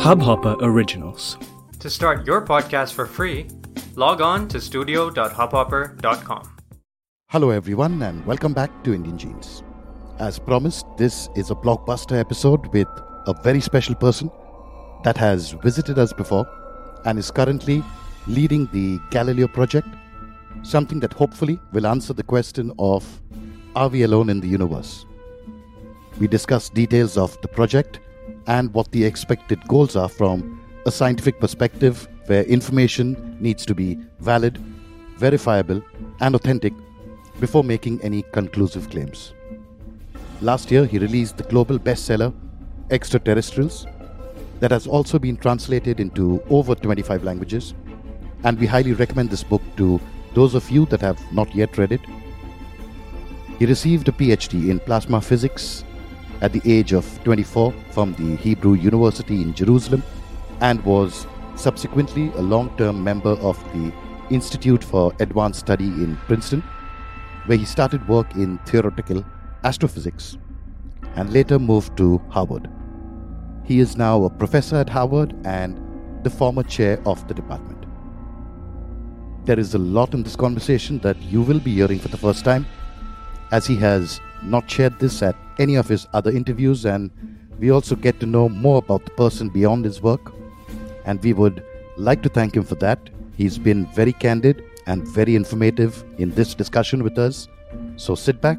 Hubhopper Originals. To start your podcast for free, log on to studio.hubhopper.com. Hello everyone and welcome back to Indian Genes. As promised, this is a blockbuster episode with a very special person that has visited us before and is currently leading the Galileo Project, something that hopefully will answer the question of, are we alone in the universe? We discuss details of the project and what the expected goals are from a scientific perspective where information needs to be valid, verifiable and authentic before making any conclusive claims. Last year, he released the global bestseller, Extraterrestrials, that has also been translated into over 25 languages, and we highly recommend this book to those of you that have not yet read it. He received a PhD in plasma physics at the age of 24 from the Hebrew University in Jerusalem and was subsequently a long-term member of the Institute for Advanced Study in Princeton, where he started work in theoretical astrophysics and later moved to Harvard. He is now a professor at Harvard and the former chair of the department. There is a lot in this conversation that you will be hearing for the first time, as he has not shared this at any of his other interviews, and we also get to know more about the person beyond his work, and we would like to thank him for that. He's been very candid and very informative in this discussion with us, so sit back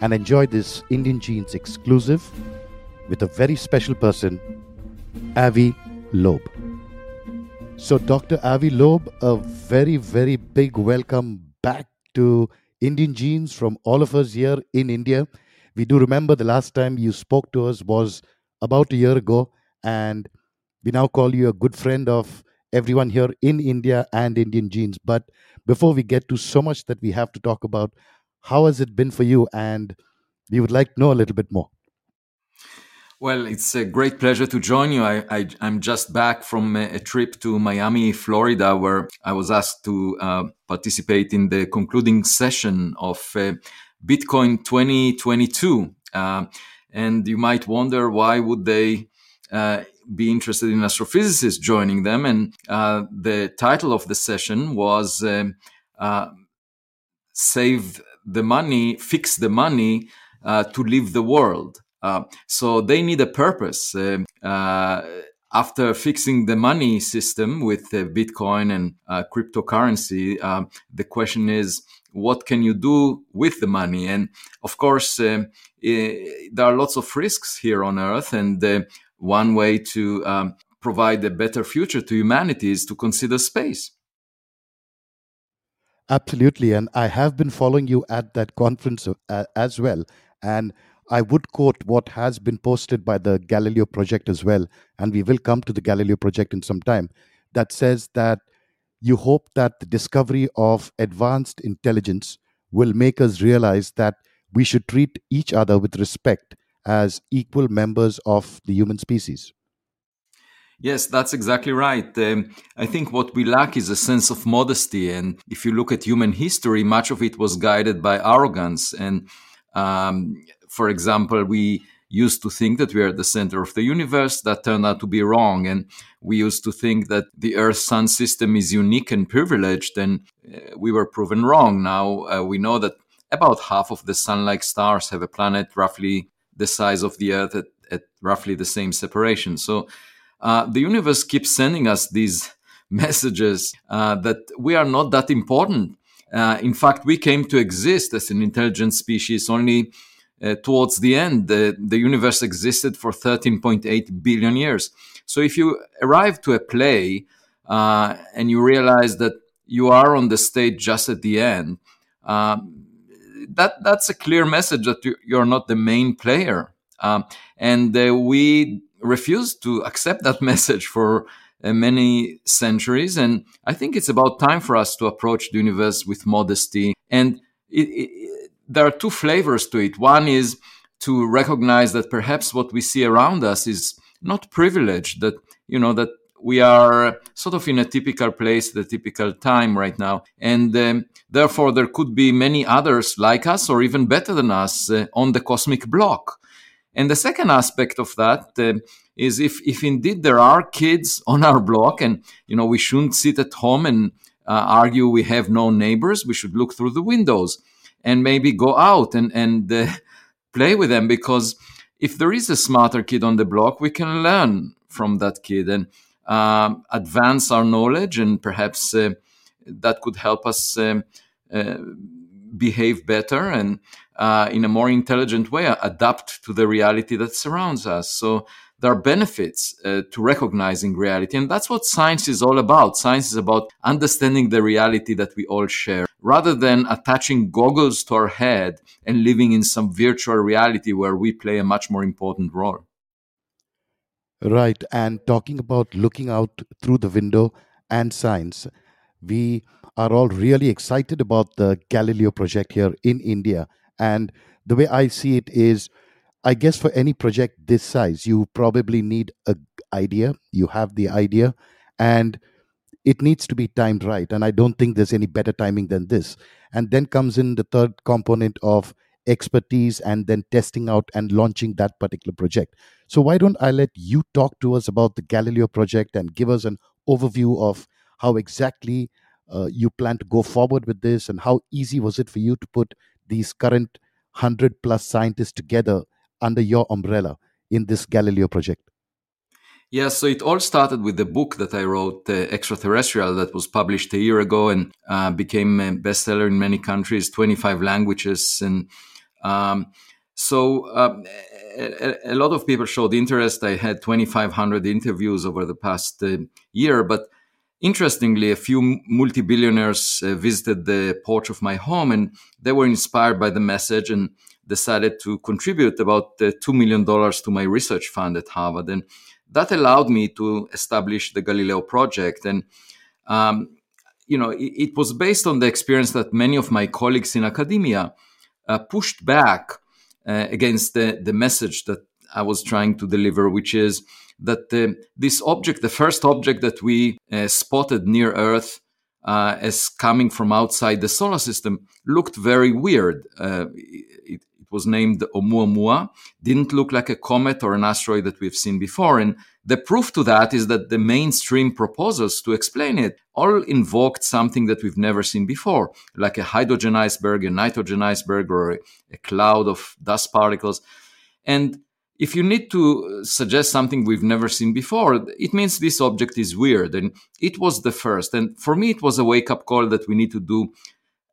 and enjoy this Indian Genes exclusive with a very special person, Avi Loeb. So Dr. Avi Loeb, a very, very big welcome back to Indian Genes from all of us here in India. We do remember the last time you spoke to us was about a year ago, and we now call you a good friend of everyone here in India and Indian Genes. But before we get to so much that we have to talk about, how has it been for you? And we would like to know a little bit more. Well, it's a great pleasure to join you. I'm just back from a trip to Miami, Florida, where I was asked to participate in the concluding session of Bitcoin 2022. And you might wonder, why would they be interested in astrophysicists joining them? And the title of the session was Save the Money, Fix the Money to Live the World. So they need a purpose. After fixing the money system with Bitcoin and cryptocurrency, the question is, what can you do with the money? And of course, there are lots of risks here on Earth. And one way to provide a better future to humanity is to consider space. Absolutely. And I have been following you at that conference as well. And I would quote what has been posted by the Galileo Project as well, and we will come to the Galileo Project in some time, that says that you hope that the discovery of advanced intelligence will make us realize that we should treat each other with respect as equal members of the human species. Yes, that's exactly right. I think what we lack is a sense of modesty. And if you look at human history, much of it was guided by arrogance. And for example, we used to think that we are at the center of the universe. That turned out to be wrong. And we used to think that the Earth-Sun system is unique and privileged, and we were proven wrong. Now we know that about half of the Sun-like stars have a planet roughly the size of the Earth at roughly the same separation. So the universe keeps sending us these messages that we are not that important. In fact, we came to exist as an intelligent species only towards the end. The universe existed for 13.8 billion years. So if you arrive to a play and you realize that you are on the stage just at the end, that's a clear message that you're not the main player. And we refused to accept that message for many centuries. And I think it's about time for us to approach the universe with modesty. And there are two flavors to it. One is to recognize that perhaps what we see around us is not privileged, that, you know, that we are sort of in a typical place, the typical time right now. And therefore, there could be many others like us or even better than us on the cosmic block. And the second aspect of that is if indeed there are kids on our block, and you know we shouldn't sit at home and argue we have no neighbors, we should look through the windows and maybe go out and play with them, because if there is a smarter kid on the block, we can learn from that kid and advance our knowledge, and perhaps that could help us behave better and in a more intelligent way, adapt to the reality that surrounds us. So there are benefits to recognizing reality. And that's what science is all about. Science is about understanding the reality that we all share, rather than attaching goggles to our head and living in some virtual reality where we play a much more important role. Right. And talking about looking out through the window and science, we are all really excited about the Galileo project here in India. And the way I see it is, I guess for any project this size, you probably need an idea. You have the idea and it needs to be timed right. And I don't think there's any better timing than this. And then comes in the third component of expertise and then testing out and launching that particular project. So why don't I let you talk to us about the Galileo project and give us an overview of how exactly you plan to go forward with this, and how easy was it for you to put these current 100-plus scientists together under your umbrella in this Galileo project? Yeah, so it all started with the book that I wrote, Extraterrestrial, that was published a year ago and became a bestseller in many countries, 25 languages. And a lot of people showed interest. I had 2,500 interviews over the past year, but interestingly, a few multi-billionaires visited the porch of my home, and they were inspired by the message and decided to contribute about $2 million to my research fund at Harvard. And that allowed me to establish the Galileo Project. And, it was based on the experience that many of my colleagues in academia pushed back against the message that I was trying to deliver, which is that this object, the first object that we spotted near Earth as coming from outside the solar system, looked very weird. It was named Oumuamua, didn't look like a comet or an asteroid that we've seen before. And the proof to that is that the mainstream proposals to explain it all invoked something that we've never seen before, like a hydrogen iceberg, a nitrogen iceberg, or a cloud of dust particles. And if you need to suggest something we've never seen before, it means this object is weird. And it was the first. And for me, it was a wake-up call that we need to do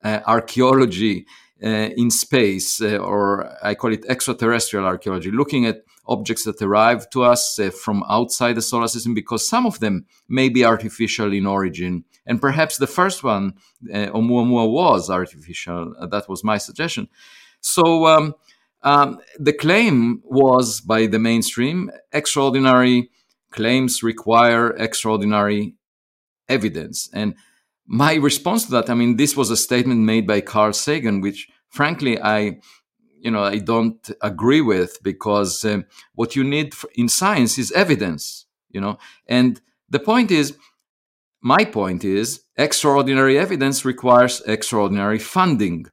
archaeology in space, or I call it extraterrestrial archaeology, looking at objects that arrive to us from outside the solar system, because some of them may be artificial in origin. And perhaps the first one, Oumuamua, was artificial. That was my suggestion. So the claim was by the mainstream, extraordinary claims require extraordinary evidence. And my response to that, this was a statement made by Carl Sagan, which frankly, I don't agree with, because what you need in science is evidence, And my point is extraordinary evidence requires extraordinary funding.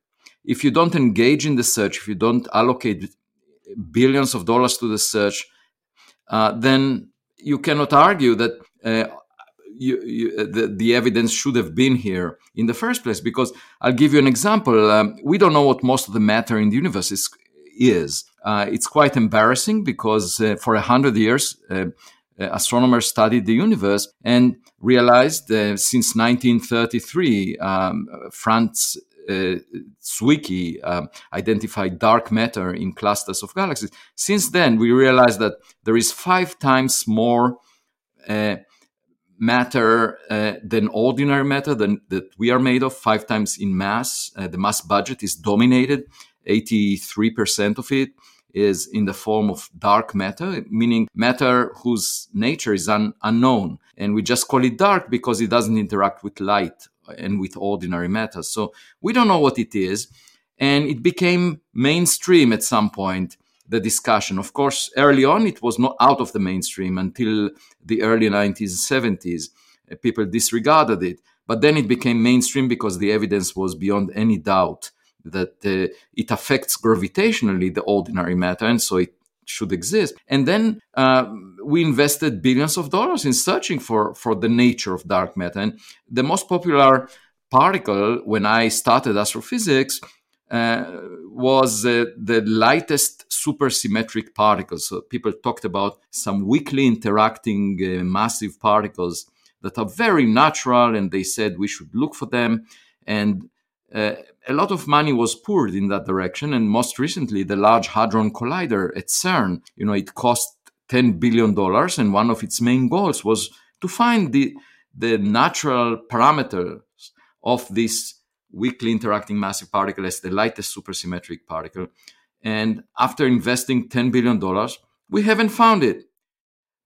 If you don't engage in the search, if you don't allocate billions of dollars to the search, then you cannot argue that the evidence should have been here in the first place. Because I'll give you an example. We don't know what most of the matter in the universe is. It's quite embarrassing, because for 100 years, astronomers studied the universe and realized since 1933, France Zwicky identified dark matter in clusters of galaxies. Since then, we realized that there is 5 times more matter than ordinary matter that we are made of, 5 times in mass. The mass budget is dominated. 83% of it is in the form of dark matter, meaning matter whose nature is unknown. And we just call it dark because it doesn't interact with light and with ordinary matter. So we don't know what it is. And it became mainstream at some point, the discussion. Of course, early on, it was not out of the mainstream until the early 1970s. People disregarded it. But then it became mainstream because the evidence was beyond any doubt that it affects gravitationally the ordinary matter. And so it should exist. And then we invested billions of dollars in searching for the nature of dark matter. And the most popular particle when I started astrophysics was the lightest supersymmetric particles. So people talked about some weakly interacting massive particles that are very natural, and they said we should look for them. And a lot of money was poured in that direction. And most recently, the Large Hadron Collider at CERN, it cost $10 billion. And one of its main goals was to find the natural parameters of this weakly interacting massive particle as the lightest supersymmetric particle. And after investing $10 billion, we haven't found it.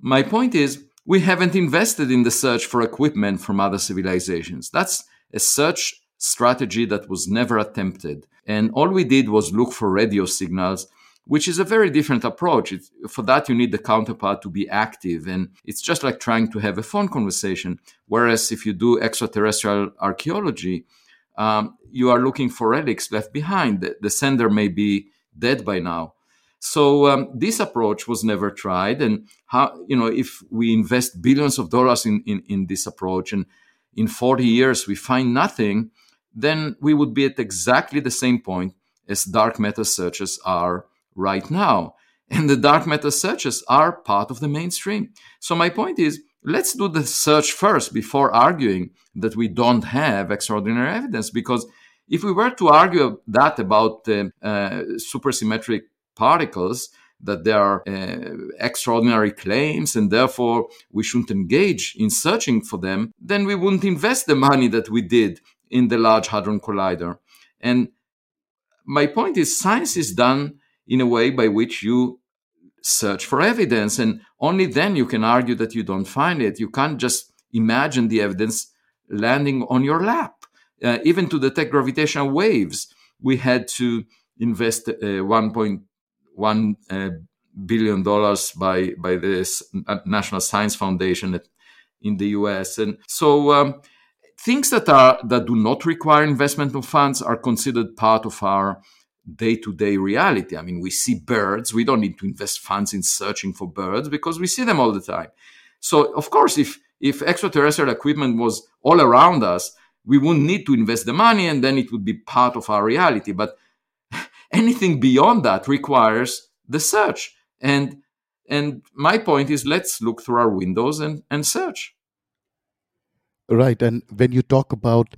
My point is, we haven't invested in the search for equipment from other civilizations. That's a search strategy that was never attempted. And all we did was look for radio signals, which is a very different approach. For that, you need the counterpart to be active. And it's just like trying to have a phone conversation. Whereas if you do extraterrestrial archaeology, you are looking for relics left behind. The sender may be dead by now. So this approach was never tried. And how, if we invest billions of dollars in this approach, and in 40 years we find nothing, then we would be at exactly the same point as dark matter searches are right now. And the dark matter searches are part of the mainstream. So my point is, let's do the search first before arguing that we don't have extraordinary evidence. Because if we were to argue that about supersymmetric particles, that there are extraordinary claims and therefore we shouldn't engage in searching for them, then we wouldn't invest the money that we did in the Large Hadron Collider. And my point is, science is done in a way by which you search for evidence, and only then you can argue that you don't find it. You can't just imagine the evidence landing on your lap. Even to detect gravitational waves, we had to invest $1.1 billion by this National Science Foundation in the US. And so things that do not require investment of funds are considered part of our day-to-day reality. I mean, we see birds. We don't need to invest funds in searching for birds because we see them all the time. So, of course, if extraterrestrial equipment was all around us, we wouldn't need to invest the money, and then it would be part of our reality. But anything beyond that requires the search. And my point is, let's look through our windows and search. Right. And when you talk about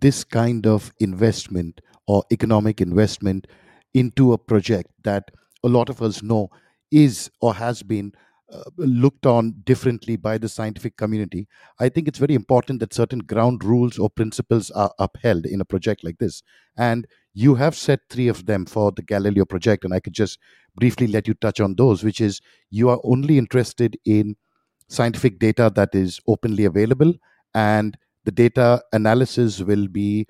this kind of investment or economic investment into a project that a lot of us know is or has been looked on differently by the scientific community, I think it's very important that certain ground rules or principles are upheld in a project like this. And you have set three of them for the Galileo project, and I could just briefly let you touch on those, which is you are only interested in scientific data that is openly available, and the data analysis will be,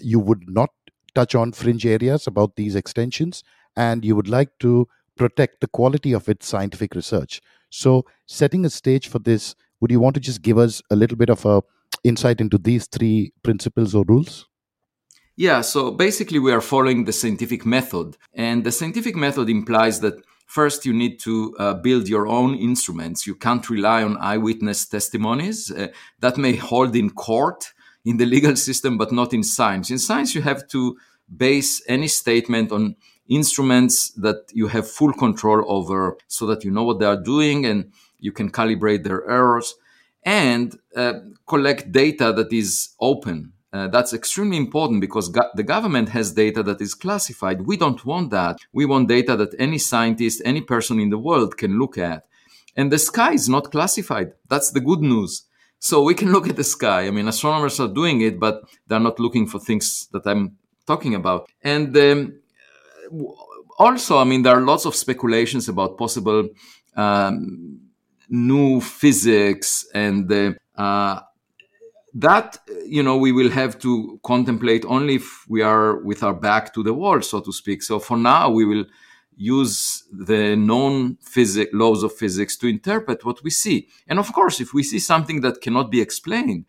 you would not touch on fringe areas about these extensions, and you would like to protect the quality of its scientific research. So setting a stage for this, would you want to just give us a little bit of a insight into these three principles or rules? Yeah, so basically we are following the scientific method. And the scientific method implies that first you need to build your own instruments. You can't rely on eyewitness testimonies. That may hold in court, in the legal system, but not in science. In science, you have to base any statement on instruments that you have full control over so that you know what they are doing and you can calibrate their errors and collect data that is open. That's extremely important because the government has data that is classified. We don't want that. We want data that any scientist, any person in the world can look at. And the sky is not classified. That's the good news. So we can look at the sky. I mean, astronomers are doing it, but they're not looking for things that I'm talking about. And also, I mean, there are lots of speculations about possible new physics, and that, we will have to contemplate only if we are with our back to the wall, so to speak. So for now, we will use the known laws of physics to interpret what we see. And of course, if we see something that cannot be explained,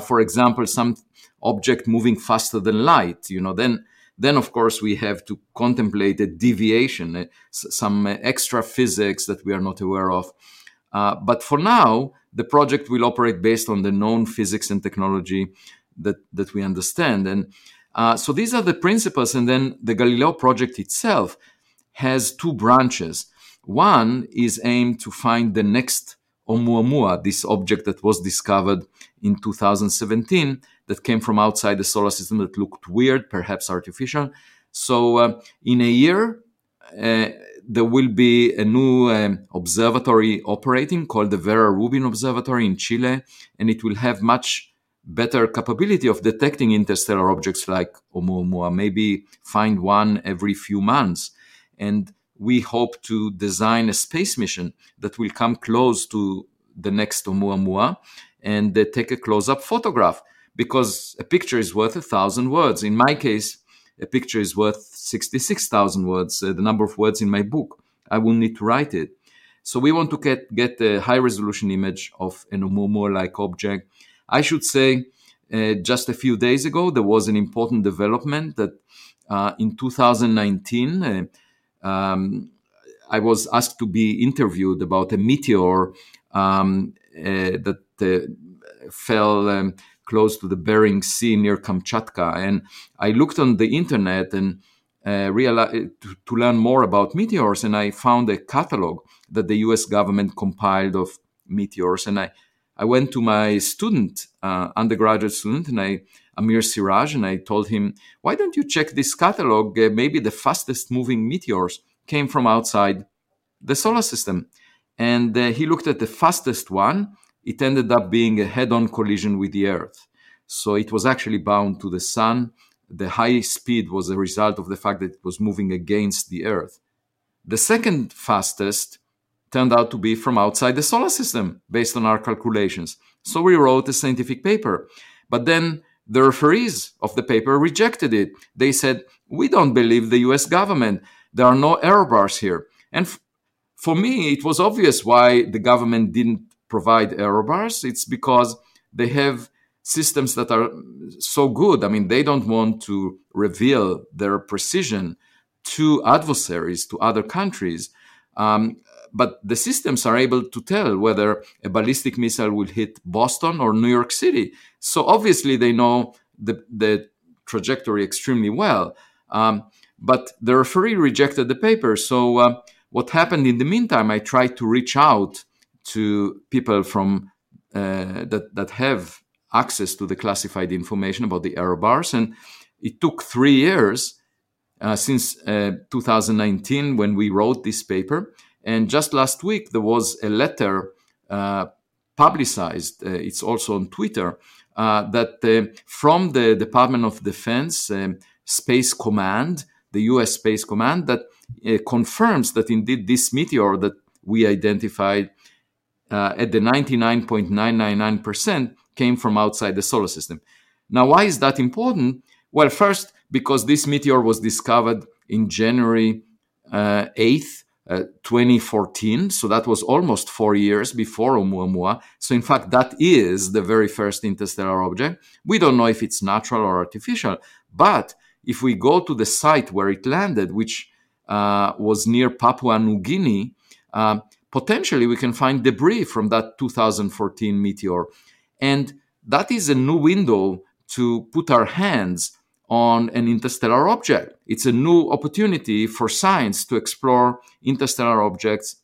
for example, some object moving faster than light, then Then, of course, we have to contemplate a deviation, some extra physics that we are not aware of. But for now, the project will operate based on the known physics and technology that we understand. And so these are the principles. And then the Galileo project itself has two branches. One is aimed to find the next Oumuamua, this object that was discovered in 2017 that came from outside the solar system that looked weird, perhaps artificial. So in a year, there will be a new observatory operating called the Vera Rubin Observatory in Chile, and it will have much better capability of detecting interstellar objects like Oumuamua, maybe find one every few months. And we hope to design a space mission that will come close to the next Oumuamua and take a close-up photograph, because a picture is worth 1,000 words. In my case, a picture is worth 66,000 words, the number of words in my book. I will need to write it. So we want to get a high-resolution image of an Oumuamua-like object. I should say, just a few days ago, there was an important development that in 2019, I was asked to be interviewed about a meteor that fell close to the Bering Sea near Kamchatka. And I looked on the internet and realized to learn more about meteors, and I found a catalog that the U.S. government compiled of meteors. And I went to my student, undergraduate student, and Amir Siraj, and I told him, why don't you check this catalog? Maybe the fastest moving meteors came from outside the solar system. And he looked at the fastest one. It ended up being a head-on collision with the Earth. So it was actually bound to the sun. The high speed was a result of the fact that it was moving against the Earth. The second fastest turned out to be from outside the solar system, based on our calculations. So we wrote a scientific paper. But then the referees of the paper rejected it. They said, we don't believe the U.S. government. There are no error bars here. And for me, it was obvious why the government didn't provide error bars. It's because they have systems that are so good. I mean, they don't want to reveal their precision to adversaries, to other countries. But the systems are able to tell whether a ballistic missile will hit Boston or New York City. So obviously they know the trajectory extremely well. But the referee rejected the paper. So what happened in the meantime, I tried to reach out to people from that have access to the classified information about the error bars. And it took 3 years since 2019 when we wrote this paper. And just last week, there was a letter publicized, it's also on Twitter, that from the Department of Defense Space Command, the U.S. Space Command, that confirms that indeed this meteor that we identified at the 99.999% came from outside the solar system. Now, why is that important? Well, first, because this meteor was discovered in January 8th, 2014, so that was almost 4 years before Oumuamua. So in fact, that is the very first interstellar object. We don't know if it's natural or artificial, but if we go to the site where it landed, which was near Papua New Guinea, potentially we can find debris from that 2014 meteor. And that is a new window to put our hands on an interstellar object. It's a new opportunity for science to explore interstellar objects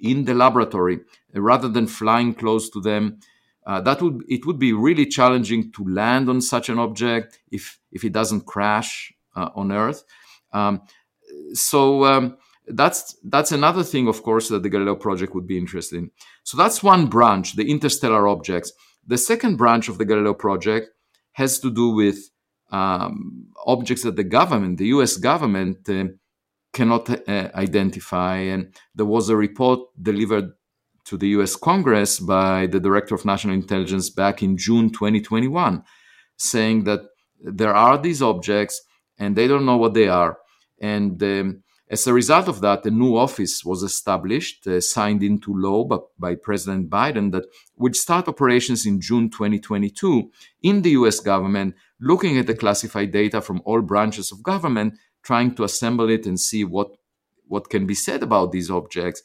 in the laboratory rather than flying close to them. It would be really challenging to land on such an object if it doesn't crash on Earth. That's another thing, of course, that the Galileo project would be interested in. So that's one branch, the interstellar objects. The second branch of the Galileo project has to do with objects that the U.S. government cannot identify. And there was a report delivered to the U.S. Congress by the Director of National Intelligence back in June 2021, saying that there are these objects and they don't know what they are. And as a result of that, a new office was established, signed into law by President Biden, that would start operations in June 2022 in the U.S. government looking at the classified data from all branches of government, trying to assemble it and see what can be said about these objects.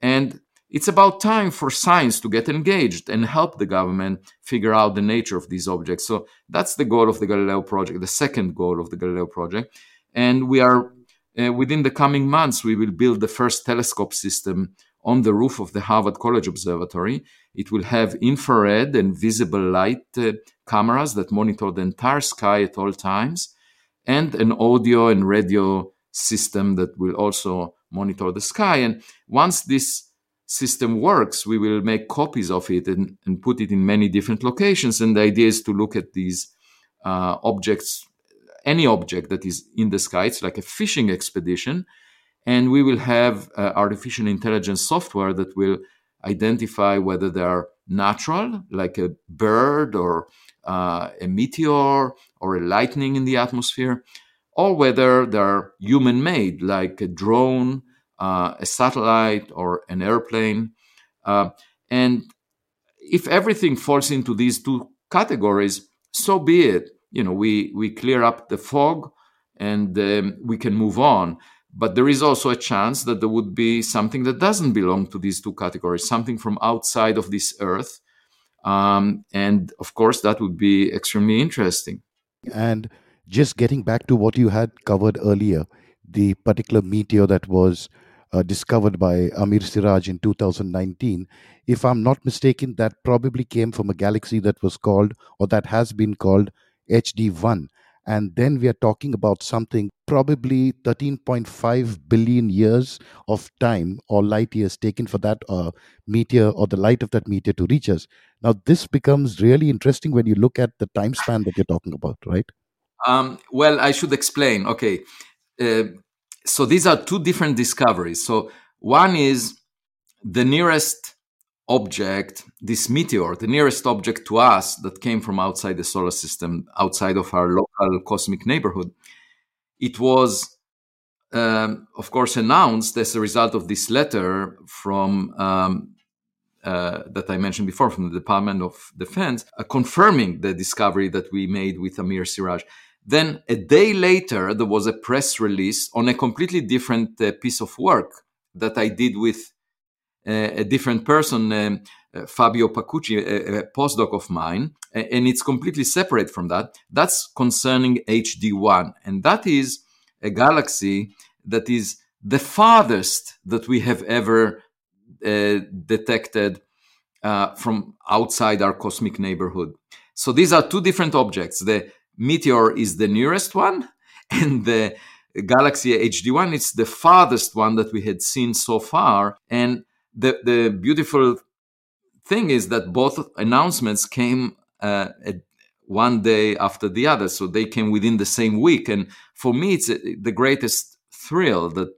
And it's about time for science to get engaged and help the government figure out the nature of these objects. So that's the goal of the Galileo Project, the second goal of the Galileo Project. And we are, within the coming months, we will build the first telescope system on the roof of the Harvard College Observatory. It will have infrared and visible light cameras that monitor the entire sky at all times, and an audio and radio system that will also monitor the sky. And once this system works, we will make copies of it and put it in many different locations. And the idea is to look at these objects, any object that is in the sky. It's like a fishing expedition. And we will have artificial intelligence software that will identify whether they are natural, like a bird or a meteor or a lightning in the atmosphere, or whether they're human-made, like a drone, a satellite, or an airplane. And if everything falls into these two categories, so be it. You know, we clear up the fog and we can move on. But there is also a chance that there would be something that doesn't belong to these two categories, something from outside of this Earth. And, of course, that would be extremely interesting. And just getting back to what you had covered earlier, the particular meteor that was discovered by Amir Siraj in 2019, if I'm not mistaken, that probably came from a galaxy that was called, or that has been called, HD1. And then we are talking about something probably 13.5 billion years of time or light years taken for that meteor or the light of that meteor to reach us. Now, this becomes really interesting when you look at the time span that you're talking about, right? Well, I should explain. Okay. So these are two different discoveries. So one is the nearest object, this meteor, the nearest object to us that came from outside the solar system, outside of our local cosmic neighborhood. It was, of course, announced as a result of this letter from that I mentioned before, from the Department of Defense, confirming the discovery that we made with Amir Siraj. Then a day later, there was a press release on a completely different piece of work that I did with a different person, Fabio Pacucci, a postdoc of mine, and it's completely separate from that. That's concerning HD1, and that is a galaxy that is the farthest that we have ever detected from outside our cosmic neighborhood. So these are two different objects. The meteor is the nearest one, and the galaxy HD1 is the farthest one that we had seen so far. And the beautiful thing is that both announcements came one day after the other. So they came within the same week. And for me, it's the greatest thrill that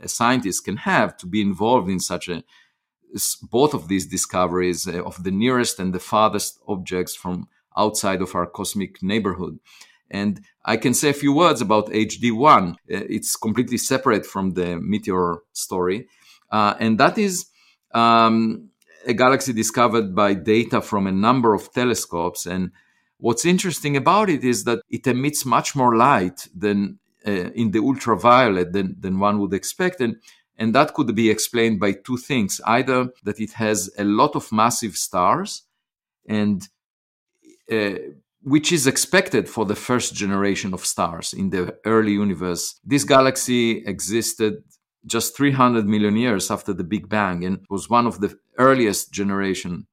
a scientist can have, to be involved in such a, both of these discoveries of the nearest and the farthest objects from outside of our cosmic neighborhood. And I can say a few words about HD1. It's completely separate from the meteor story. And that is a galaxy discovered by data from a number of telescopes. And what's interesting about it is that it emits much more light than in the ultraviolet than one would expect. And that could be explained by two things. Either that it has a lot of massive stars, and which is expected for the first generation of stars in the early universe. This galaxy existed just 300 million years after the Big Bang, and was one of the earliest generation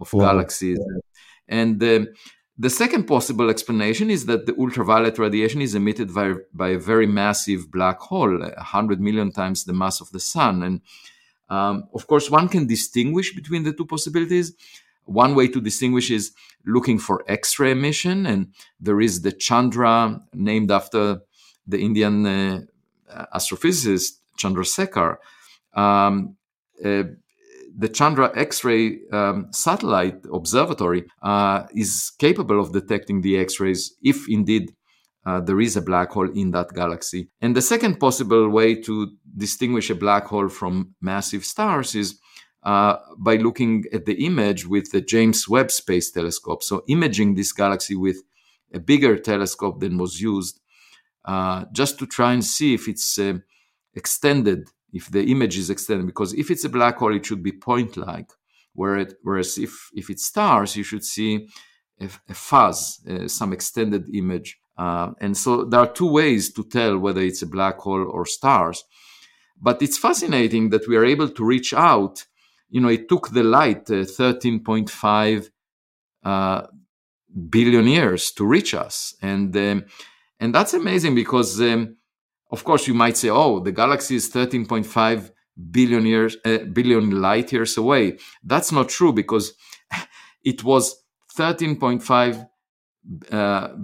of galaxies. Yeah. And the second possible explanation is that the ultraviolet radiation is emitted by a very massive black hole, 100 million times the mass of the sun. And of course, one can distinguish between the two possibilities. One way to distinguish is looking for X-ray emission, and there is the Chandra, named after the Indian astrophysicist, Chandra Sekhar. The Chandra X-ray satellite observatory is capable of detecting the X-rays if indeed there is a black hole in that galaxy. And the second possible way to distinguish a black hole from massive stars is by looking at the image with the James Webb Space Telescope. So imaging this galaxy with a bigger telescope than was used, just to try and see if it's extended, if the image is extended. Because if it's a black hole, it should be point-like, whereas if it's stars, you should see a fuzz, some extended image. And so there are two ways to tell whether it's a black hole or stars. But it's fascinating that we are able to reach out. You know, it took the light 13.5 billion years to reach us. And that's amazing because, of course, you might say, oh, the galaxy is 13.5 billion light years away. That's not true, because it was 13.5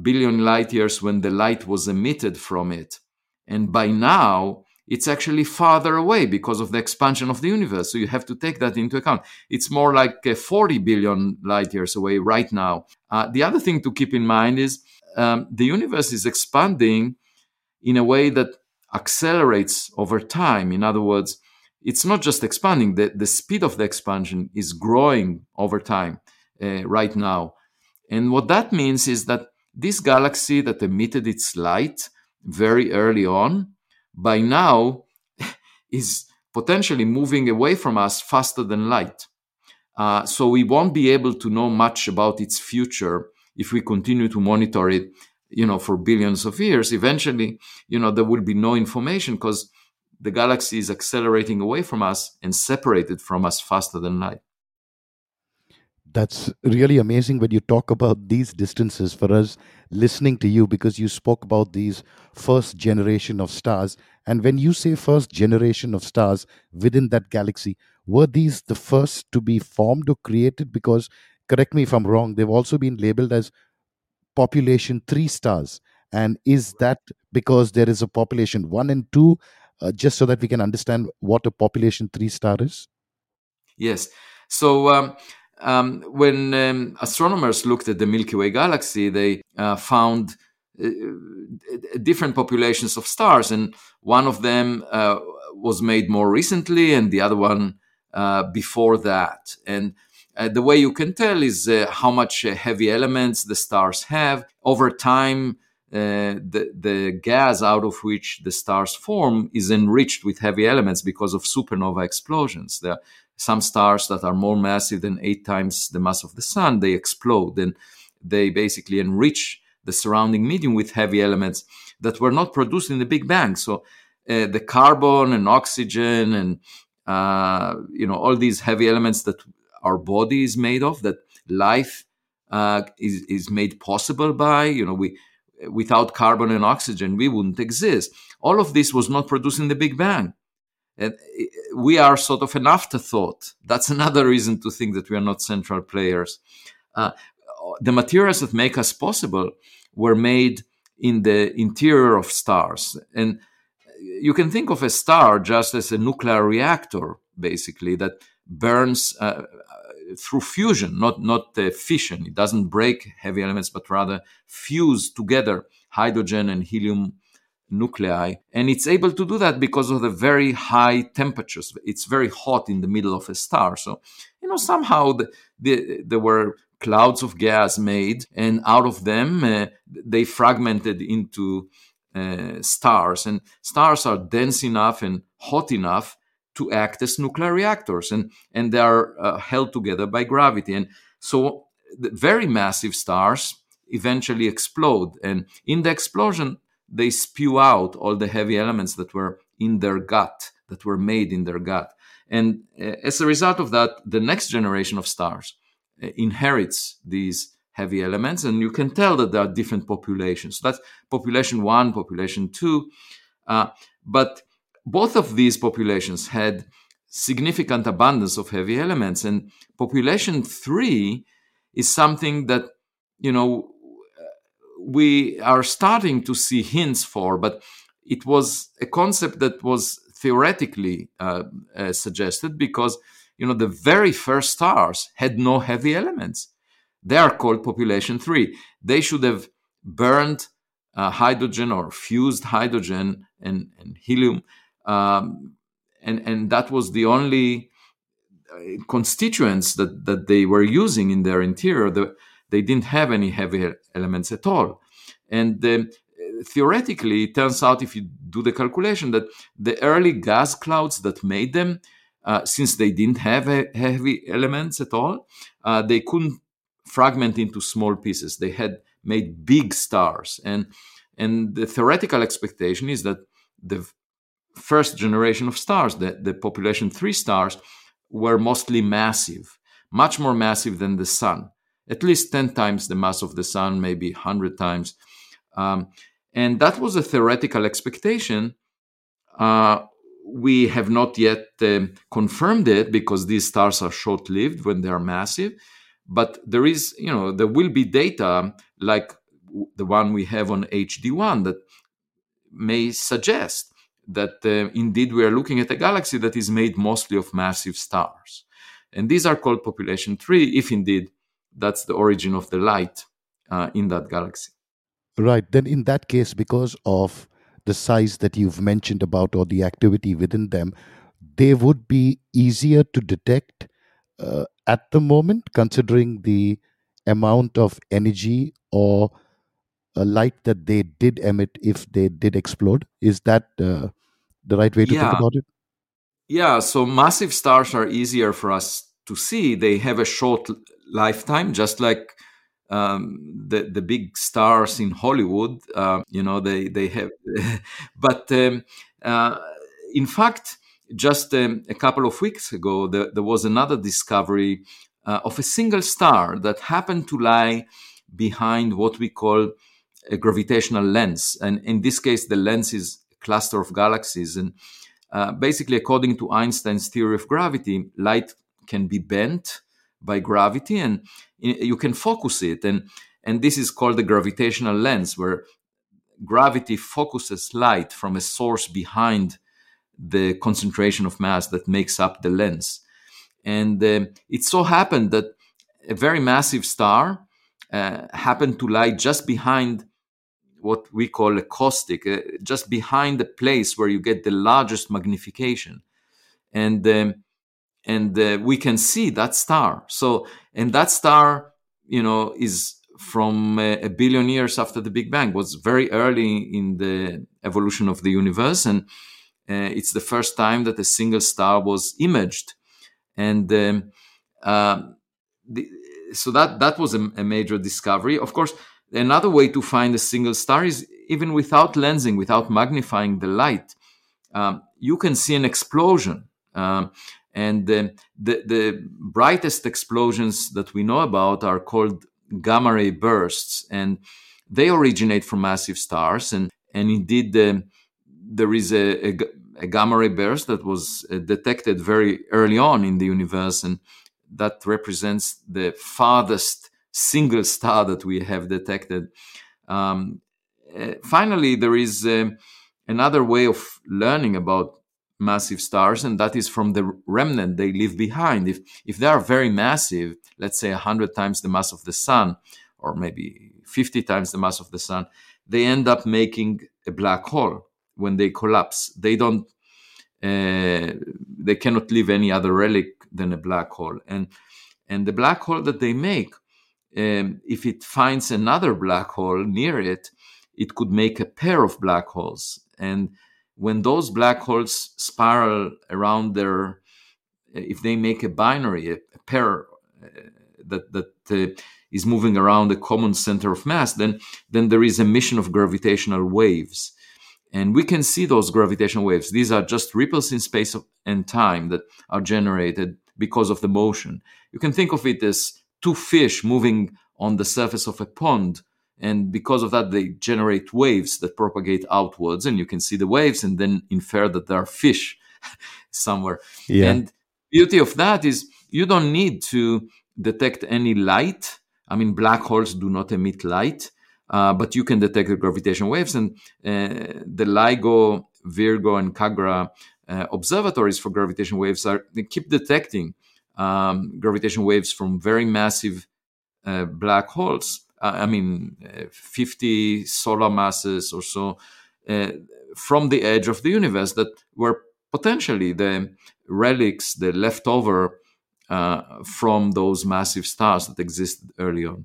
billion light years when the light was emitted from it. And by now, it's actually farther away because of the expansion of the universe. So you have to take that into account. It's more like 40 billion light years away right now. The other thing to keep in mind is the universe is expanding in a way that accelerates over time. In other words, it's not just expanding. The speed of the expansion is growing over time right now. And what that means is that this galaxy that emitted its light very early on, by now, is potentially moving away from us faster than light. So we won't be able to know much about its future if we continue to monitor it, you know, for billions of years. Eventually, you know, there will be no information because the galaxy is accelerating away from us and separated from us faster than light. That's really amazing when you talk about these distances for us listening to you, because you spoke about these first generation of stars. And when you say first generation of stars within that galaxy, were these the first to be formed or created? Because, correct me if I'm wrong, they've also been labeled as population 3 stars. And is that because there is a population 1 and 2, just so that we can understand what a population 3 star is? Yes. So, when astronomers looked at the Milky Way galaxy, they found different populations of stars, and one of them was made more recently, and the other one before that. And the way you can tell is how much heavy elements the stars have. Over time, the gas out of which the stars form is enriched with heavy elements because of supernova explosions. There are some stars that are more massive than 8 times the mass of the sun. They explode, and they basically enrich the surrounding medium with heavy elements that were not produced in the Big Bang. So the carbon and oxygen and, you know, all these heavy elements that our body is made of, that life is made possible by, you know, without carbon and oxygen, we wouldn't exist. All of this was not produced in the Big Bang. And we are sort of an afterthought. That's another reason to think that we are not central players. The materials that make us possible were made in the interior of stars. And you can think of a star just as a nuclear reactor, basically, that burns through fusion, not fission. It doesn't break heavy elements, but rather fuse together hydrogen and helium nuclei. And it's able to do that because of the very high temperatures. It's very hot in the middle of a star. So, you know, somehow there were clouds of gas made, and out of them, they fragmented into stars. And stars are dense enough and hot enough to act as nuclear reactors, and they are held together by gravity. And so the very massive stars eventually explode. And in the explosion, they spew out all the heavy elements that were in their gut, that were made in their gut. And as a result of that, the next generation of stars inherits these heavy elements, and you can tell that there are different populations. That's population 1, population 2. But both of these populations had significant abundance of heavy elements, and population 3 is something that, you know, we are starting to see hints for, but it was a concept that was theoretically suggested because, you know, the very first stars had no heavy elements. They are called population 3. They should have burned hydrogen or fused hydrogen and helium. And that was the only constituents that they were using in their interior. The They didn't have any heavy elements at all. And theoretically, it turns out, if you do the calculation, that the early gas clouds that made them, since they didn't have heavy elements at all, they couldn't fragment into small pieces. They had made big stars. And the theoretical expectation is that the first generation of stars, the population 3 stars, were mostly massive, much more massive than the sun, at least 10 times the mass of the sun, maybe 100 times. And that was a theoretical expectation. We have not yet confirmed it, because these stars are short-lived when they are massive. But there is, there will be data like the one we have on HD1 that may suggest that indeed we are looking at a galaxy that is made mostly of massive stars. And these are called population 3, if indeed that's the origin of the light in that galaxy. Right. Then in that case, because of the size that you've mentioned about, or the activity within them, they would be easier to detect at the moment, considering the amount of energy or light that they did emit if they did explode. Is that the right way to think about it? Yeah, so massive stars are easier for us to see. They have a short lifetime, just like the big stars in Hollywood. They have. But in fact, just a couple of weeks ago, there was another discovery of a single star that happened to lie behind what we call a gravitational lens. And in this case, the lens is a cluster of galaxies. And basically, according to Einstein's theory of gravity, light can be bent by gravity, and you can focus it. And this is called the gravitational lens, where gravity focuses light from a source behind the concentration of mass that makes up the lens. And it so happened that a very massive star happened to lie just behind what we call a caustic, just behind the place where you get the largest magnification. And we can see that star. So, and that star, is from a billion years after the Big Bang, was very early in the evolution of the universe. And it's the first time that a single star was imaged. And so that was a major discovery. Of course, another way to find a single star is even without lensing, without magnifying the light. You can see an explosion. And the brightest explosions that we know about are called gamma ray bursts, and they originate from massive stars. And indeed, there is a gamma ray burst that was detected very early on in the universe, and that represents the farthest single star that we have detected. Finally, there is another way of learning about massive stars, and that is from the remnant they leave behind. If they are very massive, let's say 100 times the mass of the sun, or maybe 50 times the mass of the sun, they end up making a black hole when they collapse. They cannot leave any other relic than a black hole. And the black hole that they make, if it finds another black hole near it, it could make a pair of black holes. And when those black holes spiral around if they make a binary, a pair that is moving around a common center of mass, then there is emission of gravitational waves. And we can see those gravitational waves. These are just ripples in space and time that are generated because of the motion. You can think of it as two fish moving on the surface of a pond, and because of that, they generate waves that propagate outwards, and you can see the waves and then infer that there are fish somewhere. Yeah. And beauty of that is you don't need to detect any light. I mean, black holes do not emit light, but you can detect the gravitational waves. And the LIGO, Virgo, and Kagra observatories for gravitational waves they keep detecting gravitational waves from very massive black holes. 50 solar masses or so from the edge of the universe that were potentially the relics, the leftover from those massive stars that existed early on.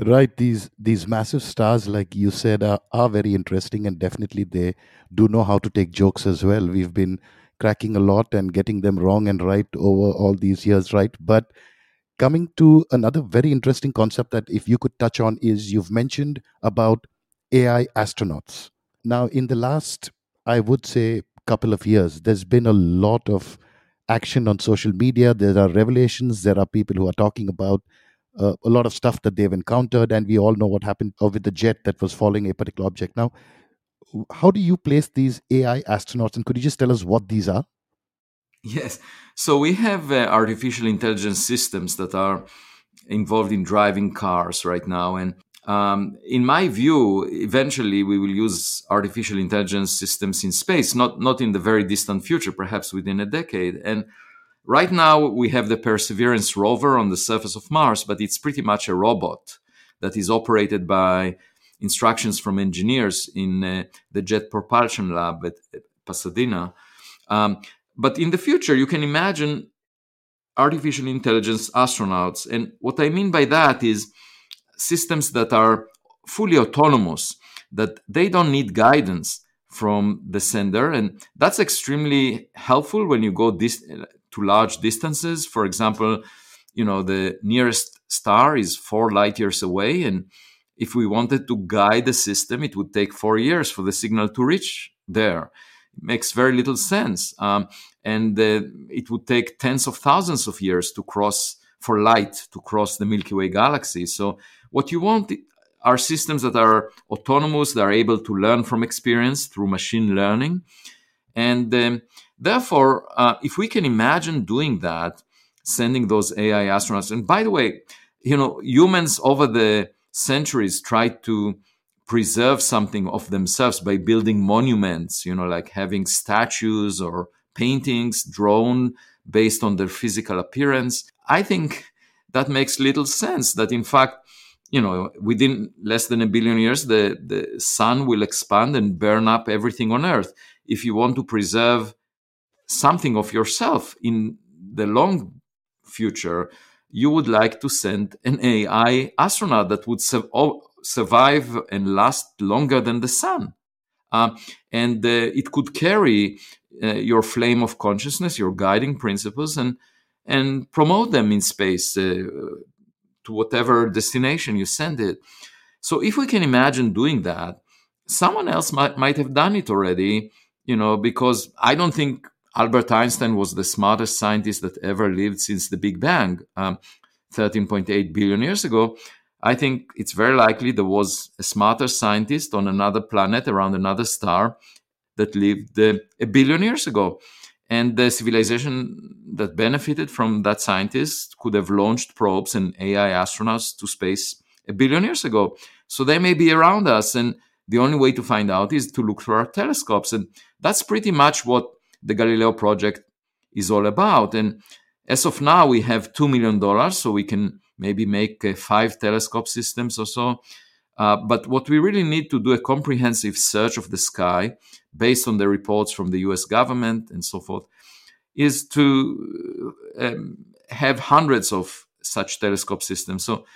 Right, these massive stars, like you said, are very interesting, and definitely they do know how to take jokes as well. We've been cracking a lot and getting them wrong and right over all these years, right? But coming to another very interesting concept that if you could touch on is you've mentioned about AI astronauts. Now, in the last, I would say, couple of years, there's been a lot of action on social media. There are revelations. There are people who are talking about a lot of stuff that they've encountered, and we all know what happened with the jet that was following a particular object. Now, how do you place these AI astronauts, and could you just tell us what these are? Yes. So we have artificial intelligence systems that are involved in driving cars right now. And in my view, eventually we will use artificial intelligence systems in space, not in the very distant future, perhaps within a decade. And right now we have the Perseverance rover on the surface of Mars, but it's pretty much a robot that is operated by instructions from engineers in the Jet Propulsion Lab at Pasadena. But in the future, you can imagine artificial intelligence astronauts. And what I mean by that is systems that are fully autonomous, that they don't need guidance from the sender. And that's extremely helpful when you go to large distances. For example, the nearest star is 4 light years away. And if we wanted to guide the system, it would take 4 years for the signal to reach there. Makes very little sense. And it would take tens of thousands of years for light to cross the Milky Way galaxy. So what you want are systems that are autonomous, that are able to learn from experience through machine learning. And therefore, if we can imagine doing that, sending those AI astronauts, and by the way, humans over the centuries tried to preserve something of themselves by building monuments, like having statues or paintings drawn based on their physical appearance. I think that makes little sense that, in fact, within less than 1 billion years, the sun will expand and burn up everything on Earth. If you want to preserve something of yourself in the long future, you would like to send an AI astronaut that would survive and last longer than the sun. And it could carry your flame of consciousness, your guiding principles, and promote them in space to whatever destination you send it. So if we can imagine doing that, someone else might have done it already, because I don't think Albert Einstein was the smartest scientist that ever lived since the Big Bang 13.8 billion years ago. I think it's very likely there was a smarter scientist on another planet around another star that lived 1 billion years ago. And the civilization that benefited from that scientist could have launched probes and AI astronauts to space 1 billion years ago. So they may be around us. And the only way to find out is to look through our telescopes. And that's pretty much what the Galileo Project is all about. And as of now, we have $2 million, so we can maybe make 5 telescope systems or so. But what we really need to do a comprehensive search of the sky based on the reports from the U.S. government and so forth is to have hundreds of such telescope systems. So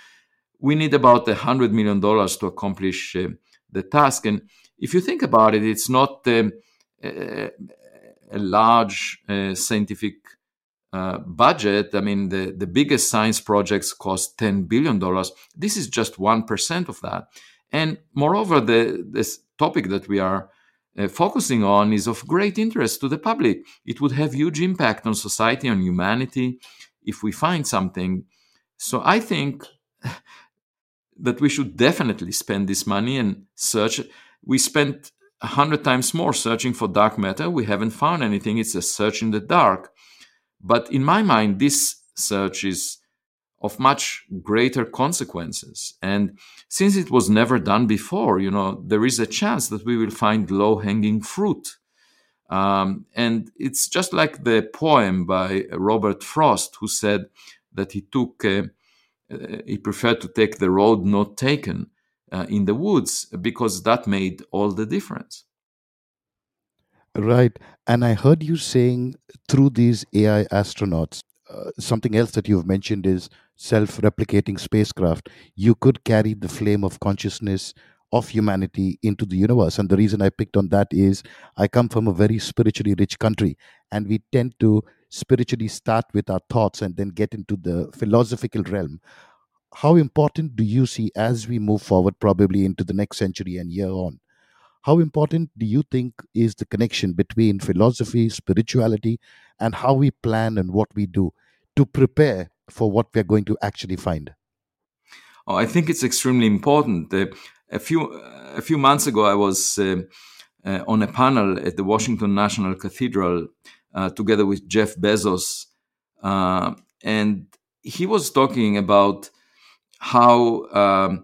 we need about $100 million to accomplish the task. And if you think about it, it's not a large scientific budget. I mean, the biggest science projects cost $10 billion. This is just 1% of that. And moreover, this topic that we are focusing on is of great interest to the public. It would have huge impact on society, on humanity, if we find something. So I think that we should definitely spend this money and search. We spent 100 times more searching for dark matter. We haven't found anything. It's a search in the dark. But in my mind, this search is of much greater consequences. And since it was never done before, there is a chance that we will find low-hanging fruit. And it's just like the poem by Robert Frost, who said that he preferred to take the road not taken in the woods, because that made all the difference. Right. And I heard you saying through these AI astronauts, something else that you've mentioned is self-replicating spacecraft. You could carry the flame of consciousness of humanity into the universe. And the reason I picked on that is I come from a very spiritually rich country, and we tend to spiritually start with our thoughts and then get into the philosophical realm. How important do you see, as we move forward probably into the next century and year on, how important do you think is the connection between philosophy, spirituality, and how we plan and what we do to prepare for what we're going to actually find? Oh, I think it's extremely important. A few months ago, I was on a panel at the Washington National Cathedral together with Jeff Bezos, and he was talking about how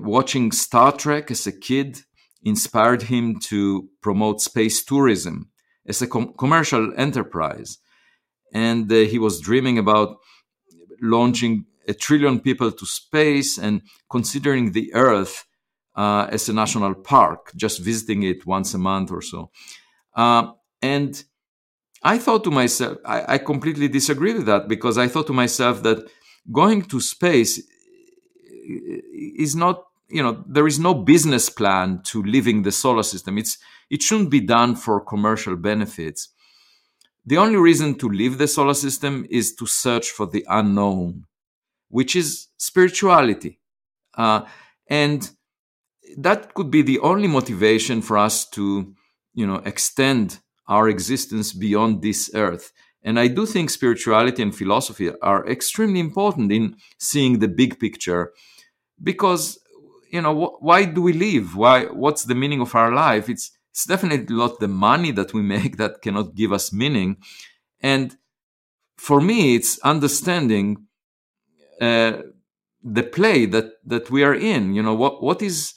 watching Star Trek as a kid inspired him to promote space tourism as a commercial enterprise. And he was dreaming about launching 1 trillion people to space and considering the Earth as a national park, just visiting it once a month or so. And I thought to myself, I completely disagree with that, because I thought to myself that going to space is not, there is no business plan to leaving the solar system. It shouldn't be done for commercial benefits. The only reason to leave the solar system is to search for the unknown, which is spirituality. And that could be the only motivation for us to, extend our existence beyond this earth. And I do think spirituality and philosophy are extremely important in seeing the big picture, because why do we live? What's the meaning of our life? It's definitely not the money that we make that cannot give us meaning. And for me, it's understanding the play that we are in. What is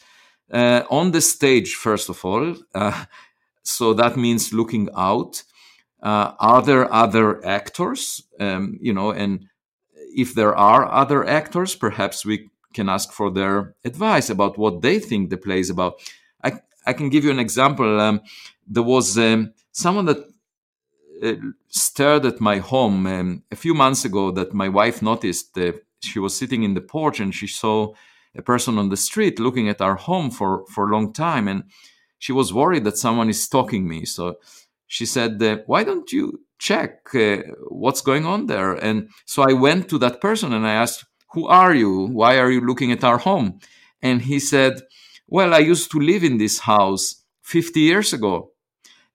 on the stage, first of all. So that means looking out. Are there other actors? And if there are other actors, perhaps we can ask for their advice about what they think the play is about. I can give you an example. There was someone that stared at my home a few months ago that my wife noticed. She was sitting in the porch and she saw a person on the street looking at our home for a long time. And she was worried that someone is stalking me. So she said, why don't you check what's going on there? And so I went to that person and I asked, who are you? Why are you looking at our home? And he said, well, I used to live in this house 50 years ago.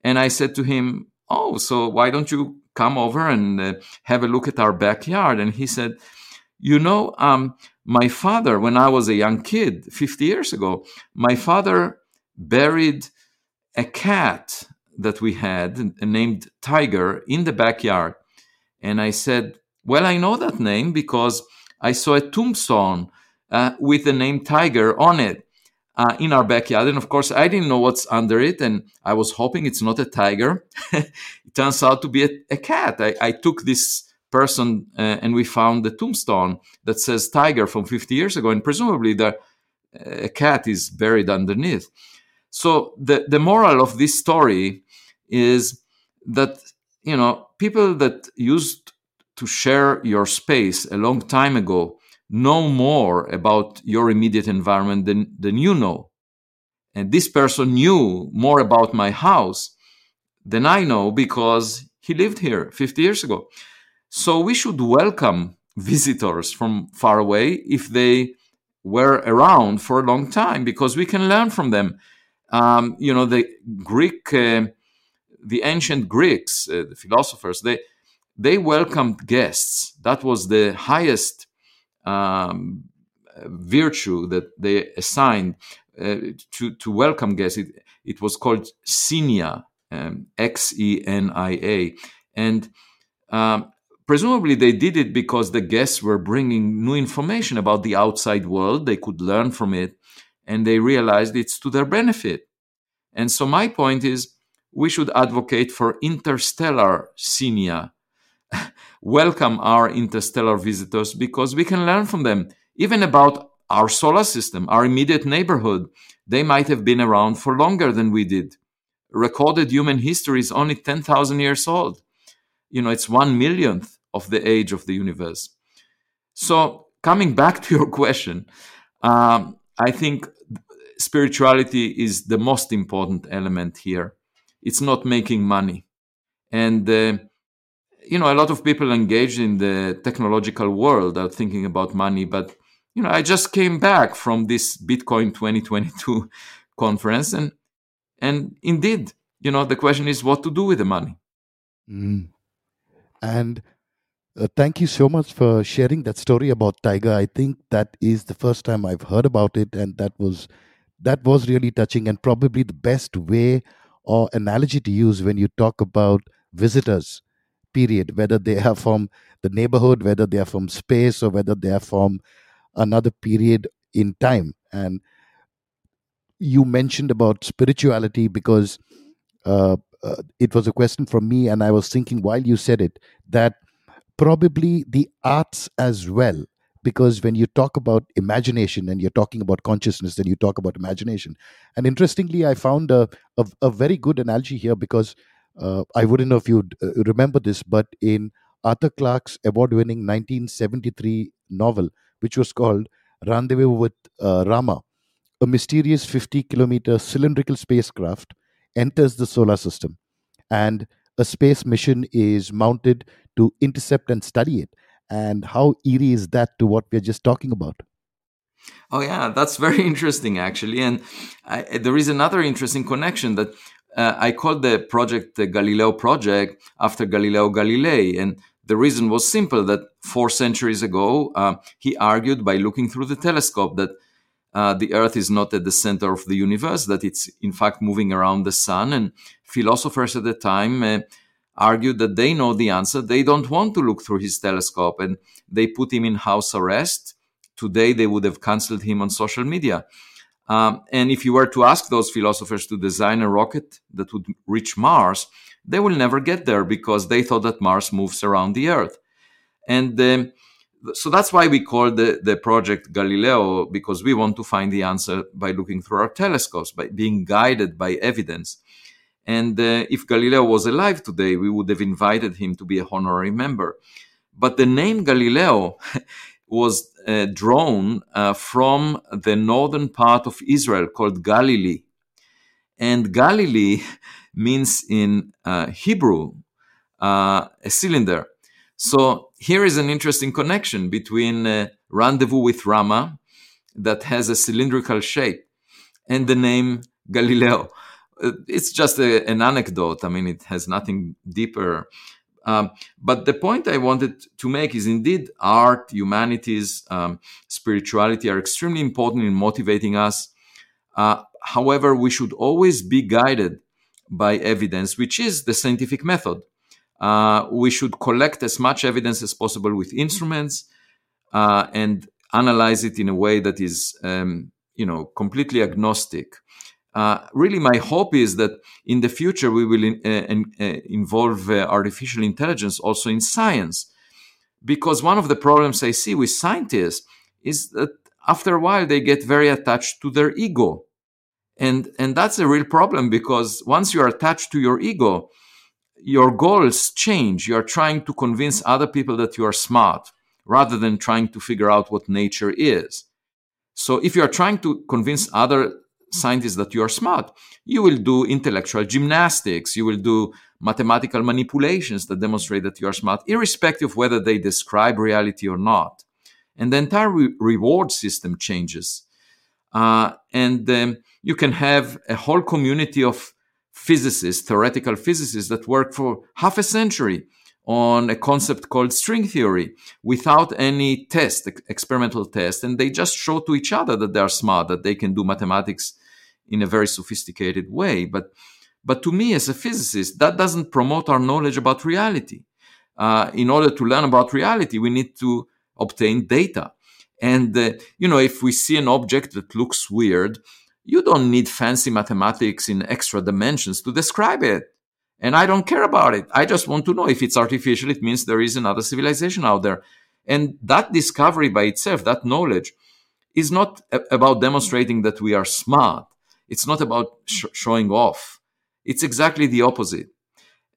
And I said to him, oh, so why don't you come over and have a look at our backyard? And he said, my father, when I was a young kid 50 years ago, my father buried a cat that we had named Tiger in the backyard. And I said, well, I know that name because I saw a tombstone with the name Tiger on it in our backyard. And of course, I didn't know what's under it. And I was hoping it's not a tiger. It turns out to be a cat. I took this person and we found the tombstone that says Tiger from 50 years ago. And presumably a cat is buried underneath. So the moral of this story is that, people that used to share your space a long time ago know more about your immediate environment than you know. And this person knew more about my house than I know because he lived here 50 years ago. So we should welcome visitors from far away if they were around for a long time, because we can learn from them. The ancient Greeks, the philosophers, they welcomed guests. That was the highest virtue that they assigned to welcome guests. It was called xenia, Xenia. And presumably they did it because the guests were bringing new information about the outside world. They could learn from it, and they realized it's to their benefit. And so my point is we should advocate for interstellar xenia. Welcome our interstellar visitors, because we can learn from them, even about our solar system, our immediate neighborhood. They might have been around for longer than we did. Recorded human history is only 10,000 years old. It's 1/1,000,000 of the age of the universe. So coming back to your question, I think spirituality is the most important element here. It's not making money. And, a lot of people engaged in the technological world are thinking about money. But, I just came back from this Bitcoin 2022 conference. And indeed, the question is what to do with the money. Mm. And thank you so much for sharing that story about Tiger. I think that is the first time I've heard about it. And that was really touching, and probably the best way or analogy to use when you talk about visitors, period, whether they are from the neighborhood, whether they are from space, or whether they are from another period in time. And you mentioned about spirituality because it was a question from me, and I was thinking while you said it, that probably the arts as well, because when you talk about imagination and you're talking about consciousness, then you talk about imagination. And interestingly, I found a very good analogy here because I wouldn't know if you remember this, but in Arthur Clarke's award-winning 1973 novel, which was called Rendezvous with Rama, a mysterious 50-kilometer cylindrical spacecraft enters the solar system, and a space mission is mounted to intercept and study it. And how eerie is that to what we're just talking about? Oh, yeah, that's very interesting, actually. And there is another interesting connection that I called the project the Galileo Project after Galileo Galilei. And the reason was simple, that 4 centuries ago, he argued by looking through the telescope that the Earth is not at the center of the universe, that it's in fact moving around the sun. And philosophers at the time argued that they know the answer. They don't want to look through his telescope, and they put him in house arrest. Today, they would have canceled him on social media. And if you were to ask those philosophers to design a rocket that would reach Mars, they will never get there because they thought that Mars moves around the Earth. And so that's why we call the project Galileo, because we want to find the answer by looking through our telescopes, by being guided by evidence. And if Galileo was alive today, we would have invited him to be a honorary member. But the name Galileo was drawn from the northern part of Israel called Galilee. And Galilee means in Hebrew, a cylinder. So here is an interesting connection between Rendezvous with Rama that has a cylindrical shape and the name Galileo. It's just an anecdote. I mean, it has nothing deeper. But the point I wanted to make is indeed art, humanities, spirituality are extremely important in motivating us. However, we should always be guided by evidence, which is the scientific method. We should collect as much evidence as possible with instruments and analyze it in a way that is, completely agnostic. Really, my hope is that in the future, we will involve artificial intelligence also in science. Because one of the problems I see with scientists is that after a while, they get very attached to their ego. And that's a real problem, because once you are attached to your ego, your goals change. You are trying to convince other people that you are smart rather than trying to figure out what nature is. So if you are trying to convince other scientists that you are smart, you will do intellectual gymnastics, you will do mathematical manipulations that demonstrate that you are smart, irrespective of whether they describe reality or not. And the entire reward system changes. You can have a whole community of physicists, theoretical physicists, that work for half a century on a concept called string theory without any test, experimental test. And they just show to each other that they are smart, that they can do mathematics in a very sophisticated way. But to me, as a physicist, that doesn't promote our knowledge about reality. In order to learn about reality, we need to obtain data. And, if we see an object that looks weird, you don't need fancy mathematics in extra dimensions to describe it. And I don't care about it. I just want to know if it's artificial. It means there is another civilization out there. And that discovery by itself, that knowledge, is not about demonstrating that we are smart. It's not about showing off. It's exactly the opposite.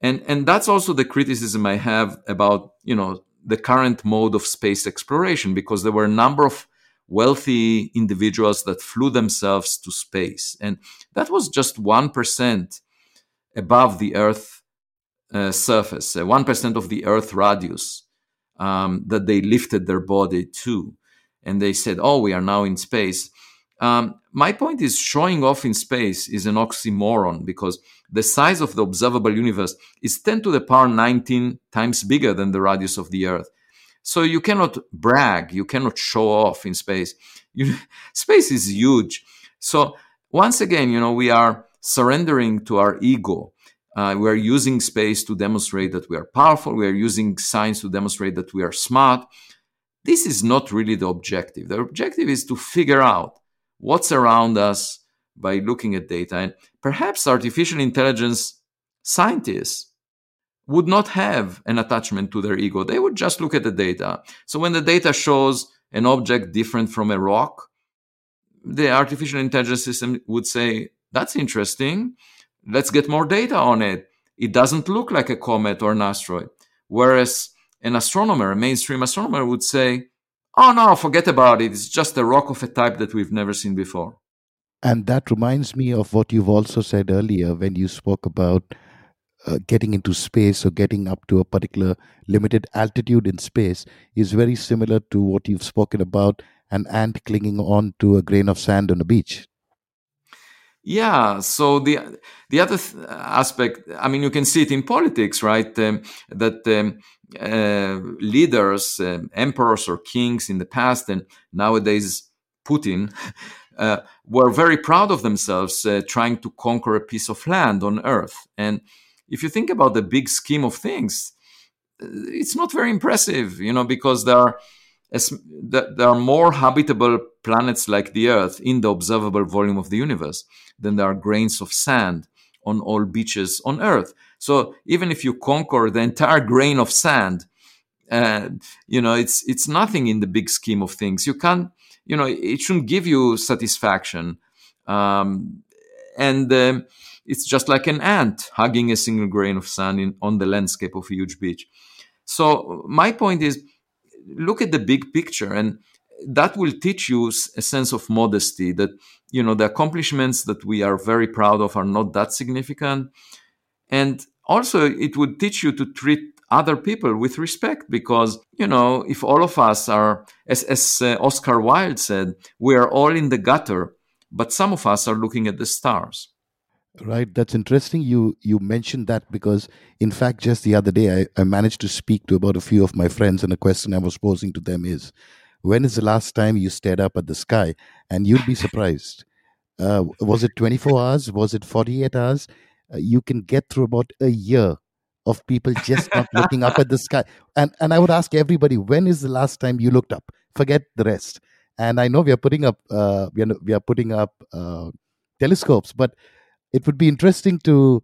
And that's also the criticism I have about, you know, the current mode of space exploration, because there were a number of wealthy individuals that flew themselves to space. And that was just 1% above the Earth surface, 1% of the Earth radius that they lifted their body to. And they said, oh, we are now in space. My point is, showing off in space is an oxymoron, because the size of the observable universe is 10 to the power 19 times bigger than the radius of the Earth. So you cannot brag, you cannot show off in space. Space is huge. So once again, you know, we are surrendering to our ego. We are using space to demonstrate that we are powerful. We are using science to demonstrate that we are smart. This is not really the objective. The objective is to figure out what's around us by looking at data. And perhaps artificial intelligence scientists would not have an attachment to their ego. They would just look at the data. So when the data shows an object different from a rock, the artificial intelligence system would say, that's interesting. Let's get more data on it. It doesn't look like a comet or an asteroid. Whereas an astronomer, a mainstream astronomer, would say, oh no, forget about it. It's just a rock of a type that we've never seen before. And that reminds me of what you've also said earlier when you spoke about getting into space or getting up to a particular limited altitude in space is very similar to what you've spoken about, an ant clinging on to a grain of sand on a beach. Yeah. So the other aspect, I mean, you can see it in politics, right? Leaders, emperors or kings in the past, and nowadays Putin, were very proud of themselves trying to conquer a piece of land on Earth. And if you think about the big scheme of things, it's not very impressive, you know, because there are more habitable planets like the Earth in the observable volume of the universe than there are grains of sand on all beaches on Earth. So even if you conquer the entire grain of sand, you know, it's nothing in the big scheme of things. You can't, you know, it shouldn't give you satisfaction. It's just like an ant hugging a single grain of sand on the landscape of a huge beach. So my point is, look at the big picture, and that will teach you a sense of modesty that, you know, the accomplishments that we are very proud of are not that significant. And also it would teach you to treat other people with respect, because, you know, if all of us are, as Oscar Wilde said, we are all in the gutter, but some of us are looking at the stars. Right. That's interesting. You mentioned that, because in fact, just the other day, I managed to speak to about a few of my friends, and a question I was posing to them is, when is the last time you stared up at the sky? And you'd be surprised. Was it 24 hours? Was it 48 hours? You can get through about a year of people just not looking up at the sky. And I would ask everybody, when is the last time you looked up? Forget the rest. And I know we are putting up, telescopes, but it would be interesting to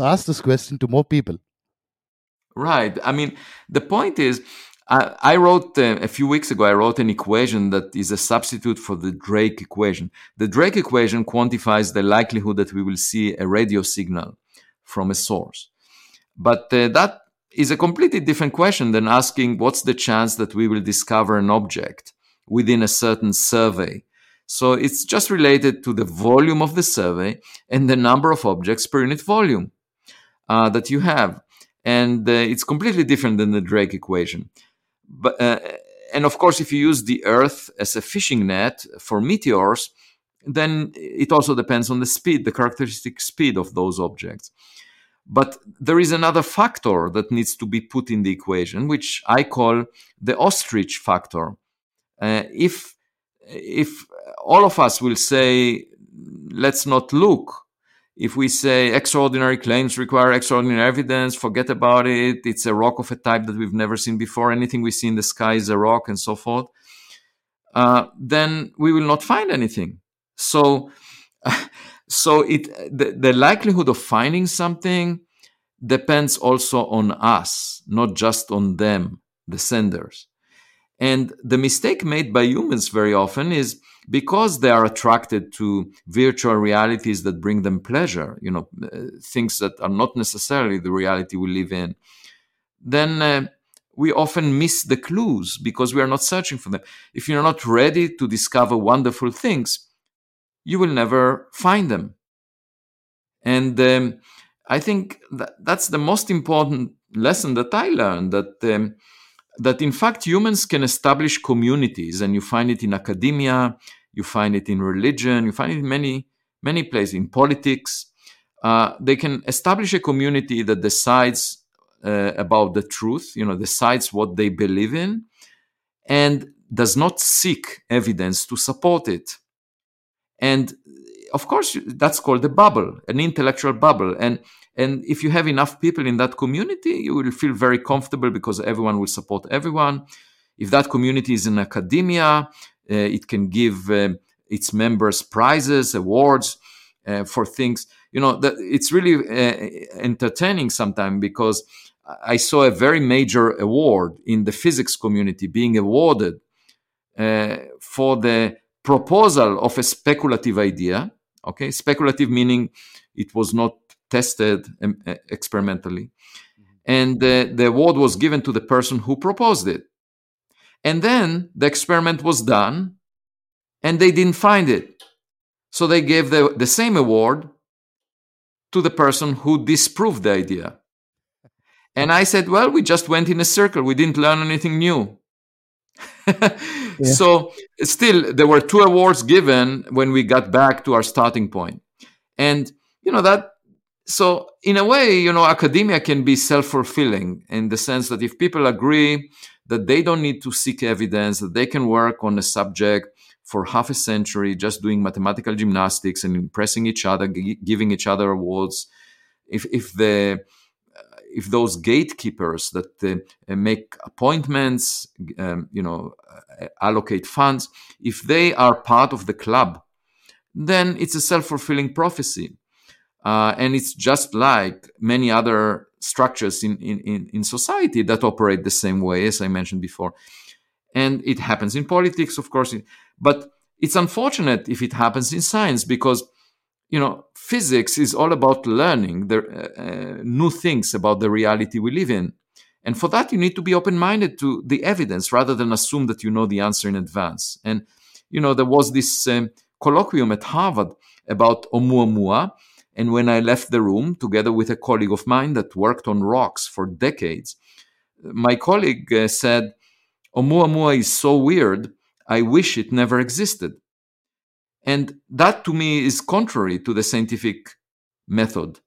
ask this question to more people. Right. I mean, the point is, I wrote, a few weeks ago, I wrote an equation that is a substitute for the Drake equation. The Drake equation quantifies the likelihood that we will see a radio signal from a source. But that is a completely different question than asking what's the chance that we will discover an object within a certain survey. So it's just related to the volume of the survey and the number of objects per unit volume that you have. And it's completely different than the Drake equation. But and of course, if you use the Earth as a fishing net for meteors, then it also depends on the speed, the characteristic speed of those objects. But there is another factor that needs to be put in the equation, which I call the ostrich factor. If all of us will say, let's not look, if we say extraordinary claims require extraordinary evidence, forget about it, it's a rock of a type that we've never seen before, anything we see in the sky is a rock, and so forth, then we will not find anything. So the likelihood of finding something depends also on us, not just on them, the senders. And the mistake made by humans very often is because they are attracted to virtual realities that bring them pleasure, you know, things that are not necessarily the reality we live in, then we often miss the clues because we are not searching for them. If you're not ready to discover wonderful things, you will never find them. And I think that's the most important lesson that I learned, that in fact humans can establish communities, and you find it in academia, you find it in religion, you find it in many places, in politics. They can establish a community that decides about the truth, you know, decides what they believe in, and does not seek evidence to support it. And of course, that's called a bubble, an intellectual bubble. And if you have enough people in that community, you will feel very comfortable because everyone will support everyone. If that community is in academia, it can give its members prizes, awards for things. You know, it's really entertaining sometimes, because I saw a very major award in the physics community being awarded for the proposal of a speculative idea. Okay, speculative meaning it was not tested experimentally. Mm-hmm. And the award was given to the person who proposed it. And then the experiment was done and they didn't find it. So they gave the same award to the person who disproved the idea. And I said, well, we just went in a circle. We didn't learn anything new. Yeah. So still, there were two awards given when we got back to our starting point. And, you know, that, so in a way, you know, academia can be self-fulfilling in the sense that if people agree that they don't need to seek evidence, that they can work on a subject for half a century, just doing mathematical gymnastics and impressing each other, giving each other awards. If those gatekeepers that make appointments, you know, allocate funds, if they are part of the club, then it's a self-fulfilling prophecy. And it's just like many other structures in society that operate the same way, as I mentioned before. And it happens in politics, of course. But it's unfortunate if it happens in science, because you know, physics is all about learning the new things about the reality we live in. And for that, you need to be open-minded to the evidence rather than assume that you know the answer in advance. And, you know, there was this colloquium at Harvard about Oumuamua. And when I left the room, together with a colleague of mine that worked on rocks for decades, my colleague said, Oumuamua is so weird, I wish it never existed. And that, to me, is contrary to the scientific method.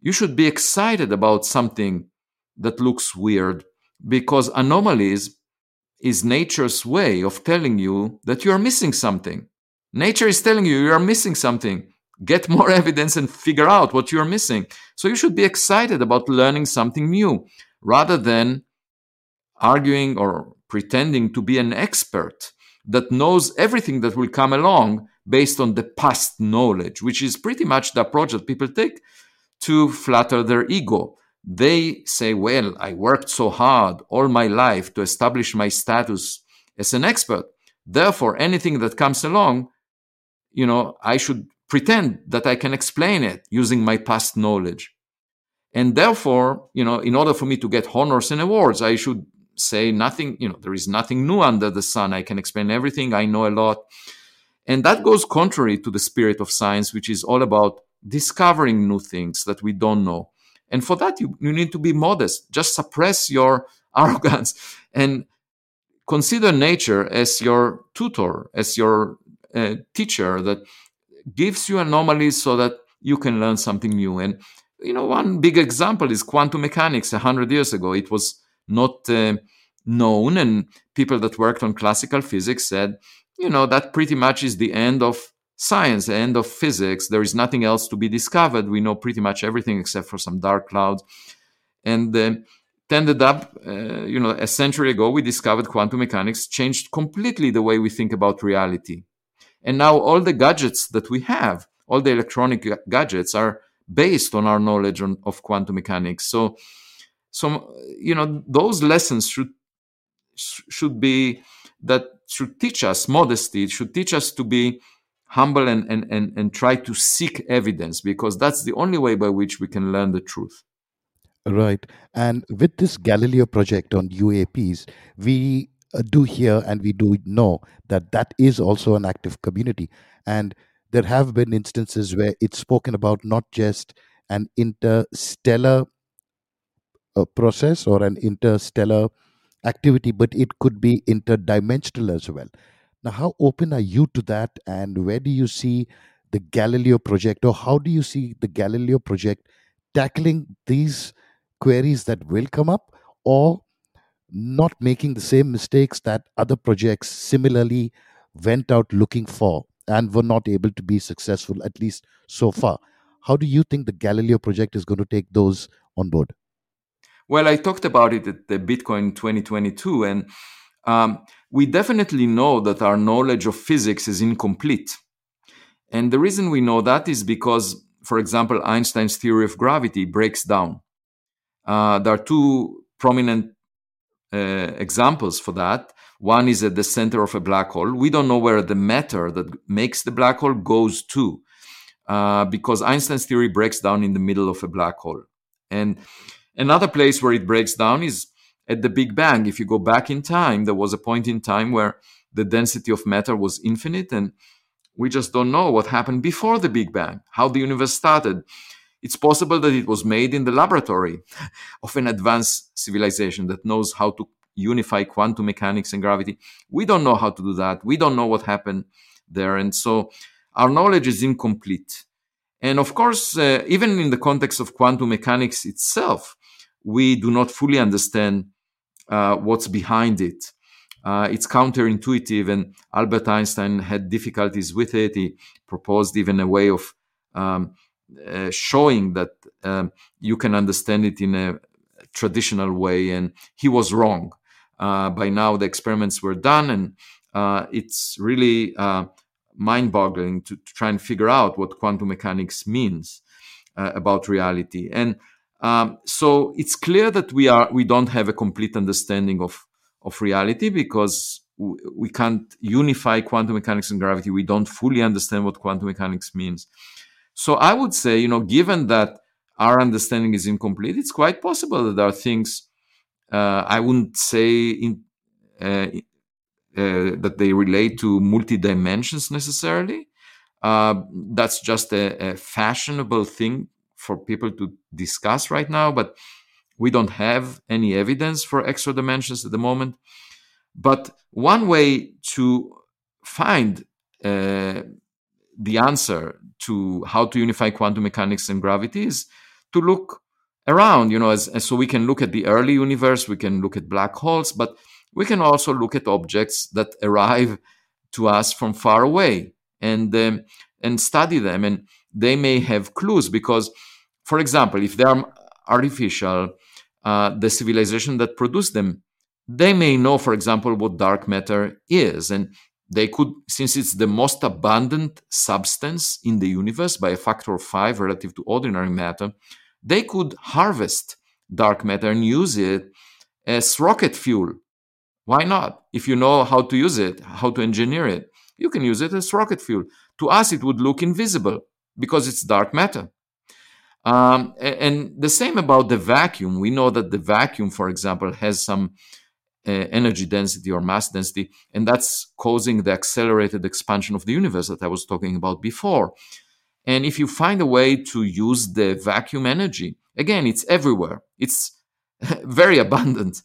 You should be excited about something that looks weird, because anomalies is nature's way of telling you that you are missing something. Nature is telling you you are missing something. Get more evidence and figure out what you are missing. So you should be excited about learning something new, rather than arguing or pretending to be an expert that knows everything that will come along based on the past knowledge, which is pretty much the approach that people take to flatter their ego. They say, well, I worked so hard all my life to establish my status as an expert. Therefore, anything that comes along, you know, I should pretend that I can explain it using my past knowledge. And therefore, you know, in order for me to get honors and awards, I should say nothing, you know, there is nothing new under the sun. I can explain everything. I know a lot. And that goes contrary to the spirit of science, which is all about discovering new things that we don't know. And for that, you need to be modest. Just suppress your arrogance and consider nature as your tutor, as your teacher that gives you anomalies so that you can learn something new. And, you know, one big example is quantum mechanics. 100 years ago, it was not known. And people that worked on classical physics said, you know, that pretty much is the end of science, the end of physics. There is nothing else to be discovered. We know pretty much everything except for some dark clouds. And ended up, you know, a century ago, we discovered quantum mechanics, changed completely the way we think about reality. And now all the gadgets that we have, all the electronic gadgets are based on our knowledge of quantum mechanics. So, you know, those lessons should should be, that should teach us modesty. It should teach us to be humble and try to seek evidence, because that's the only way by which we can learn the truth. Right. And with this Galileo project on UAPs, we do hear and we do know that that is also an active community. And there have been instances where it's spoken about not just an interstellar process or an interstellar activity, but it could be interdimensional as well. Now, how open are you to that, and where do you see the Galileo project, or how do you see the Galileo project tackling these queries that will come up, or not making the same mistakes that other projects similarly went out looking for and were not able to be successful, at least so far? How do you think the Galileo project is going to take those on board? Well, I talked about it at the Bitcoin 2022, and we definitely know that our knowledge of physics is incomplete. And the reason we know that is because, for example, Einstein's theory of gravity breaks down. There are two prominent examples for that. One is at the center of a black hole. We don't know where the matter that makes the black hole goes to, because Einstein's theory breaks down in the middle of a black hole. And another place where it breaks down is at the Big Bang. If you go back in time, there was a point in time where the density of matter was infinite, and we just don't know what happened before the Big Bang, how the universe started. It's possible that it was made in the laboratory of an advanced civilization that knows how to unify quantum mechanics and gravity. We don't know how to do that. We don't know what happened there. And so our knowledge is incomplete. And of course, even in the context of quantum mechanics itself, we do not fully understand what's behind it. It's counterintuitive, and Albert Einstein had difficulties with it. He proposed even a way of showing that you can understand it in a traditional way, and he was wrong. By now, the experiments were done, and it's really mind-boggling to try and figure out what quantum mechanics means about reality. And so it's clear that we don't have a complete understanding of reality, because we can't unify quantum mechanics and gravity. We don't fully understand what quantum mechanics means. So I would say, given that our understanding is incomplete, it's quite possible that there are things, I wouldn't say that they relate to multi-dimensions necessarily. That's just a fashionable thing for people to discuss right now, but we don't have any evidence for extra dimensions at the moment. But one way to find the answer to how to unify quantum mechanics and gravity is to look around, so we can look at the early universe, we can look at black holes, but we can also look at objects that arrive to us from far away and study them. And they may have clues because, for example, if they are artificial, the civilization that produced them, they may know, for example, what dark matter is. And they could, since it's the most abundant substance in the universe by a factor of 5 relative to ordinary matter, they could harvest dark matter and use it as rocket fuel. Why not? If you know how to use it, how to engineer it, you can use it as rocket fuel. To us, it would look invisible because it's dark matter. And the same about the vacuum. We know that the vacuum, for example, has some energy density or mass density, and that's causing the accelerated expansion of the universe that I was talking about before. And if you find a way to use the vacuum energy, again, it's everywhere. It's very abundant.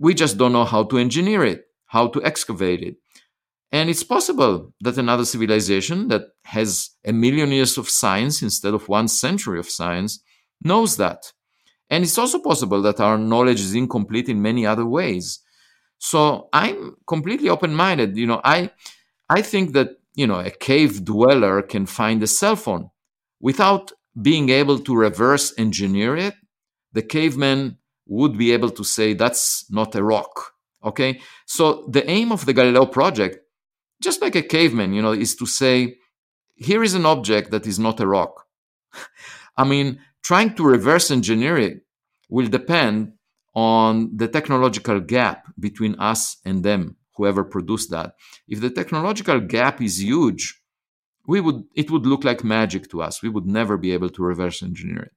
We just don't know how to engineer it, how to excavate it. And it's possible that another civilization that has 1 million years of science instead of 1 century of science knows that. And it's also possible that our knowledge is incomplete in many other ways. So I'm completely open-minded. I think that, a cave dweller can find a cell phone without being able to reverse engineer it. The caveman would be able to say, that's not a rock. Okay. So the aim of the Galileo project, just like a caveman, is to say, here is an object that is not a rock. Trying to reverse engineer it will depend on the technological gap between us and them, whoever produced that. If the technological gap is huge, it would look like magic to us. We would never be able to reverse engineer it.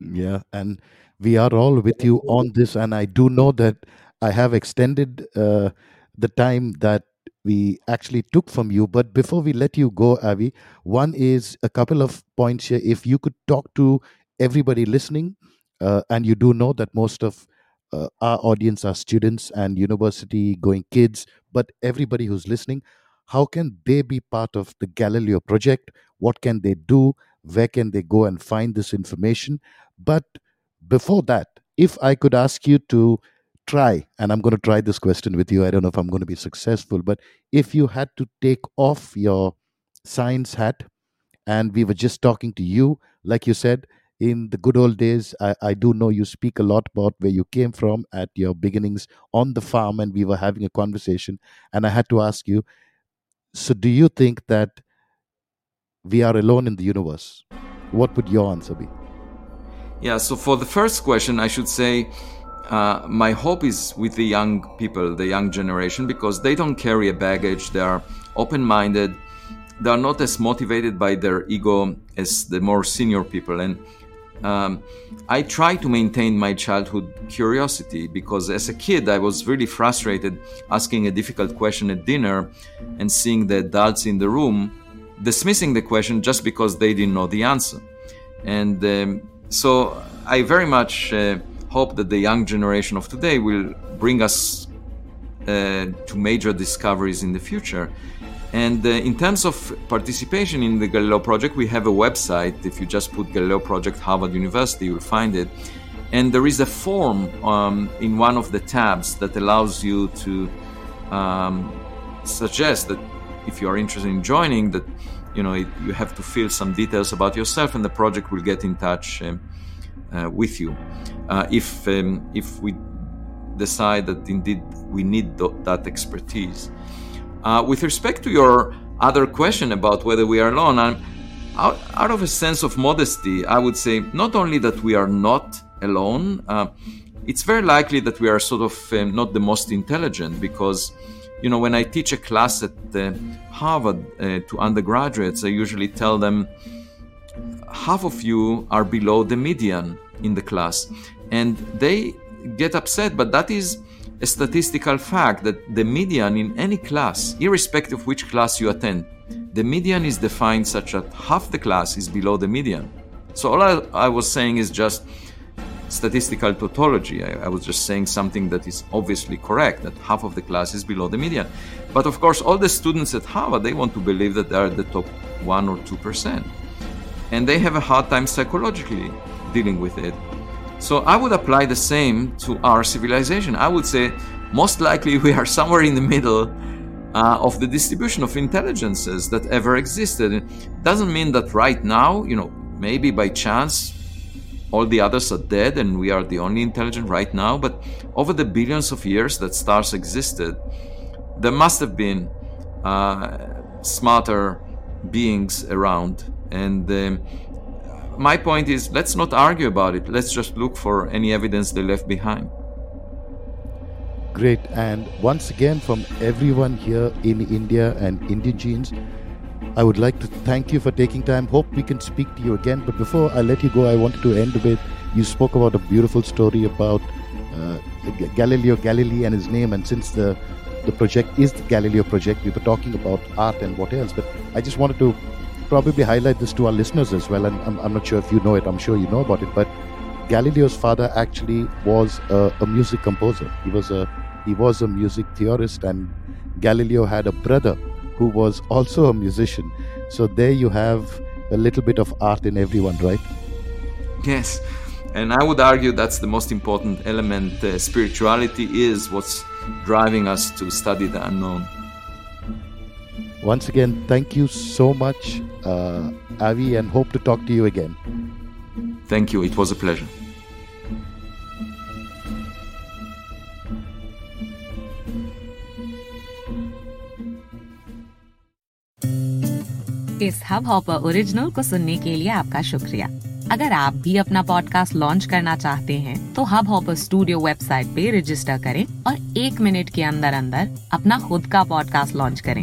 Yeah, and we are all with you on this. And I do know that I have extended the time that we actually took from you. But before we let you go, Avi, one is a couple of points here. If you could talk to everybody listening, and you do know that most of our audience are students and university-going kids, but everybody who's listening, how can they be part of the Galileo Project? What can they do? Where can they go and find this information? But before that, if I could ask you to try, and I'm going to try this question with you, I don't know if I'm going to be successful, but if you had to take off your science hat, and we were just talking to you, like you said, in the good old days, I do know you speak a lot about where you came from at your beginnings on the farm, and we were having a conversation, and I had to ask you, so do you think that we are alone in the universe? What would your answer be? Yeah, so for the first question, I should say my hope is with the young people, the young generation, because they don't carry a baggage. They are open-minded. They are not as motivated by their ego as the more senior people. And I try to maintain my childhood curiosity because as a kid, I was really frustrated asking a difficult question at dinner and seeing the adults in the room dismissing the question just because they didn't know the answer. And so I very much hope that the young generation of today will bring us to major discoveries in the future. And in terms of participation in the Galileo Project, we have a website. If you just put Galileo Project Harvard University, you'll find it. And there is a form in one of the tabs that allows you to suggest that if you are interested in joining, that you have to fill some details about yourself, and the project will get in touch with you. If we decide that indeed we need that expertise. With respect to your other question about whether we are alone, out of a sense of modesty, I would say not only that we are not alone, it's very likely that we are sort of not the most intelligent because, when I teach a class at Harvard to undergraduates, I usually tell them half of you are below the median in the class. And they get upset, but that is a statistical fact that the median in any class, irrespective of which class you attend, the median is defined such that half the class is below the median. So all I was saying is just statistical tautology. I was just saying something that is obviously correct, that half of the class is below the median. But of course, all the students at Harvard, they want to believe that they are the top 1 or 2%. And they have a hard time psychologically dealing with it. So I would apply the same to our civilization. I would say most likely we are somewhere in the middle of the distribution of intelligences that ever existed. It doesn't mean that right now, maybe by chance, all the others are dead and we are the only intelligent right now. But over the billions of years that stars existed, there must have been smarter beings around. And my point is, let's not argue about it. Let's just look for any evidence they left behind. Great. And once again, from everyone here in India and Indian Genes, I would like to thank you for taking time. Hope we can speak to you again. But before I let you go, I wanted to end with, you spoke about a beautiful story about Galileo Galilei and his name. And since the project is the Galileo Project, we were talking about art and what else. But I just wanted to probably highlight this to our listeners as well, and I'm not sure if you know it, I'm sure you know about it, but Galileo's father actually was a music composer. He was a music theorist, and Galileo had a brother who was also a musician. So there you have a little bit of art in everyone, right? Yes, and I would argue that's the most important element. Spirituality is what's driving us to study the unknown. Once again, thank you so much, Avi, and hope to talk to you again. Thank you. It was a pleasure. इस Hubhopper original को सुनने के लिए आपका शुक्रिया। अगर आप भी अपना पॉडकास्ट लॉन्च करना चाहते हैं तो हब हॉपर स्टूडियो वेबसाइट पे रजिस्टर करें और 1 मिनट के अंदर अंदर अपना खुद का पॉडकास्ट लॉन्च करें।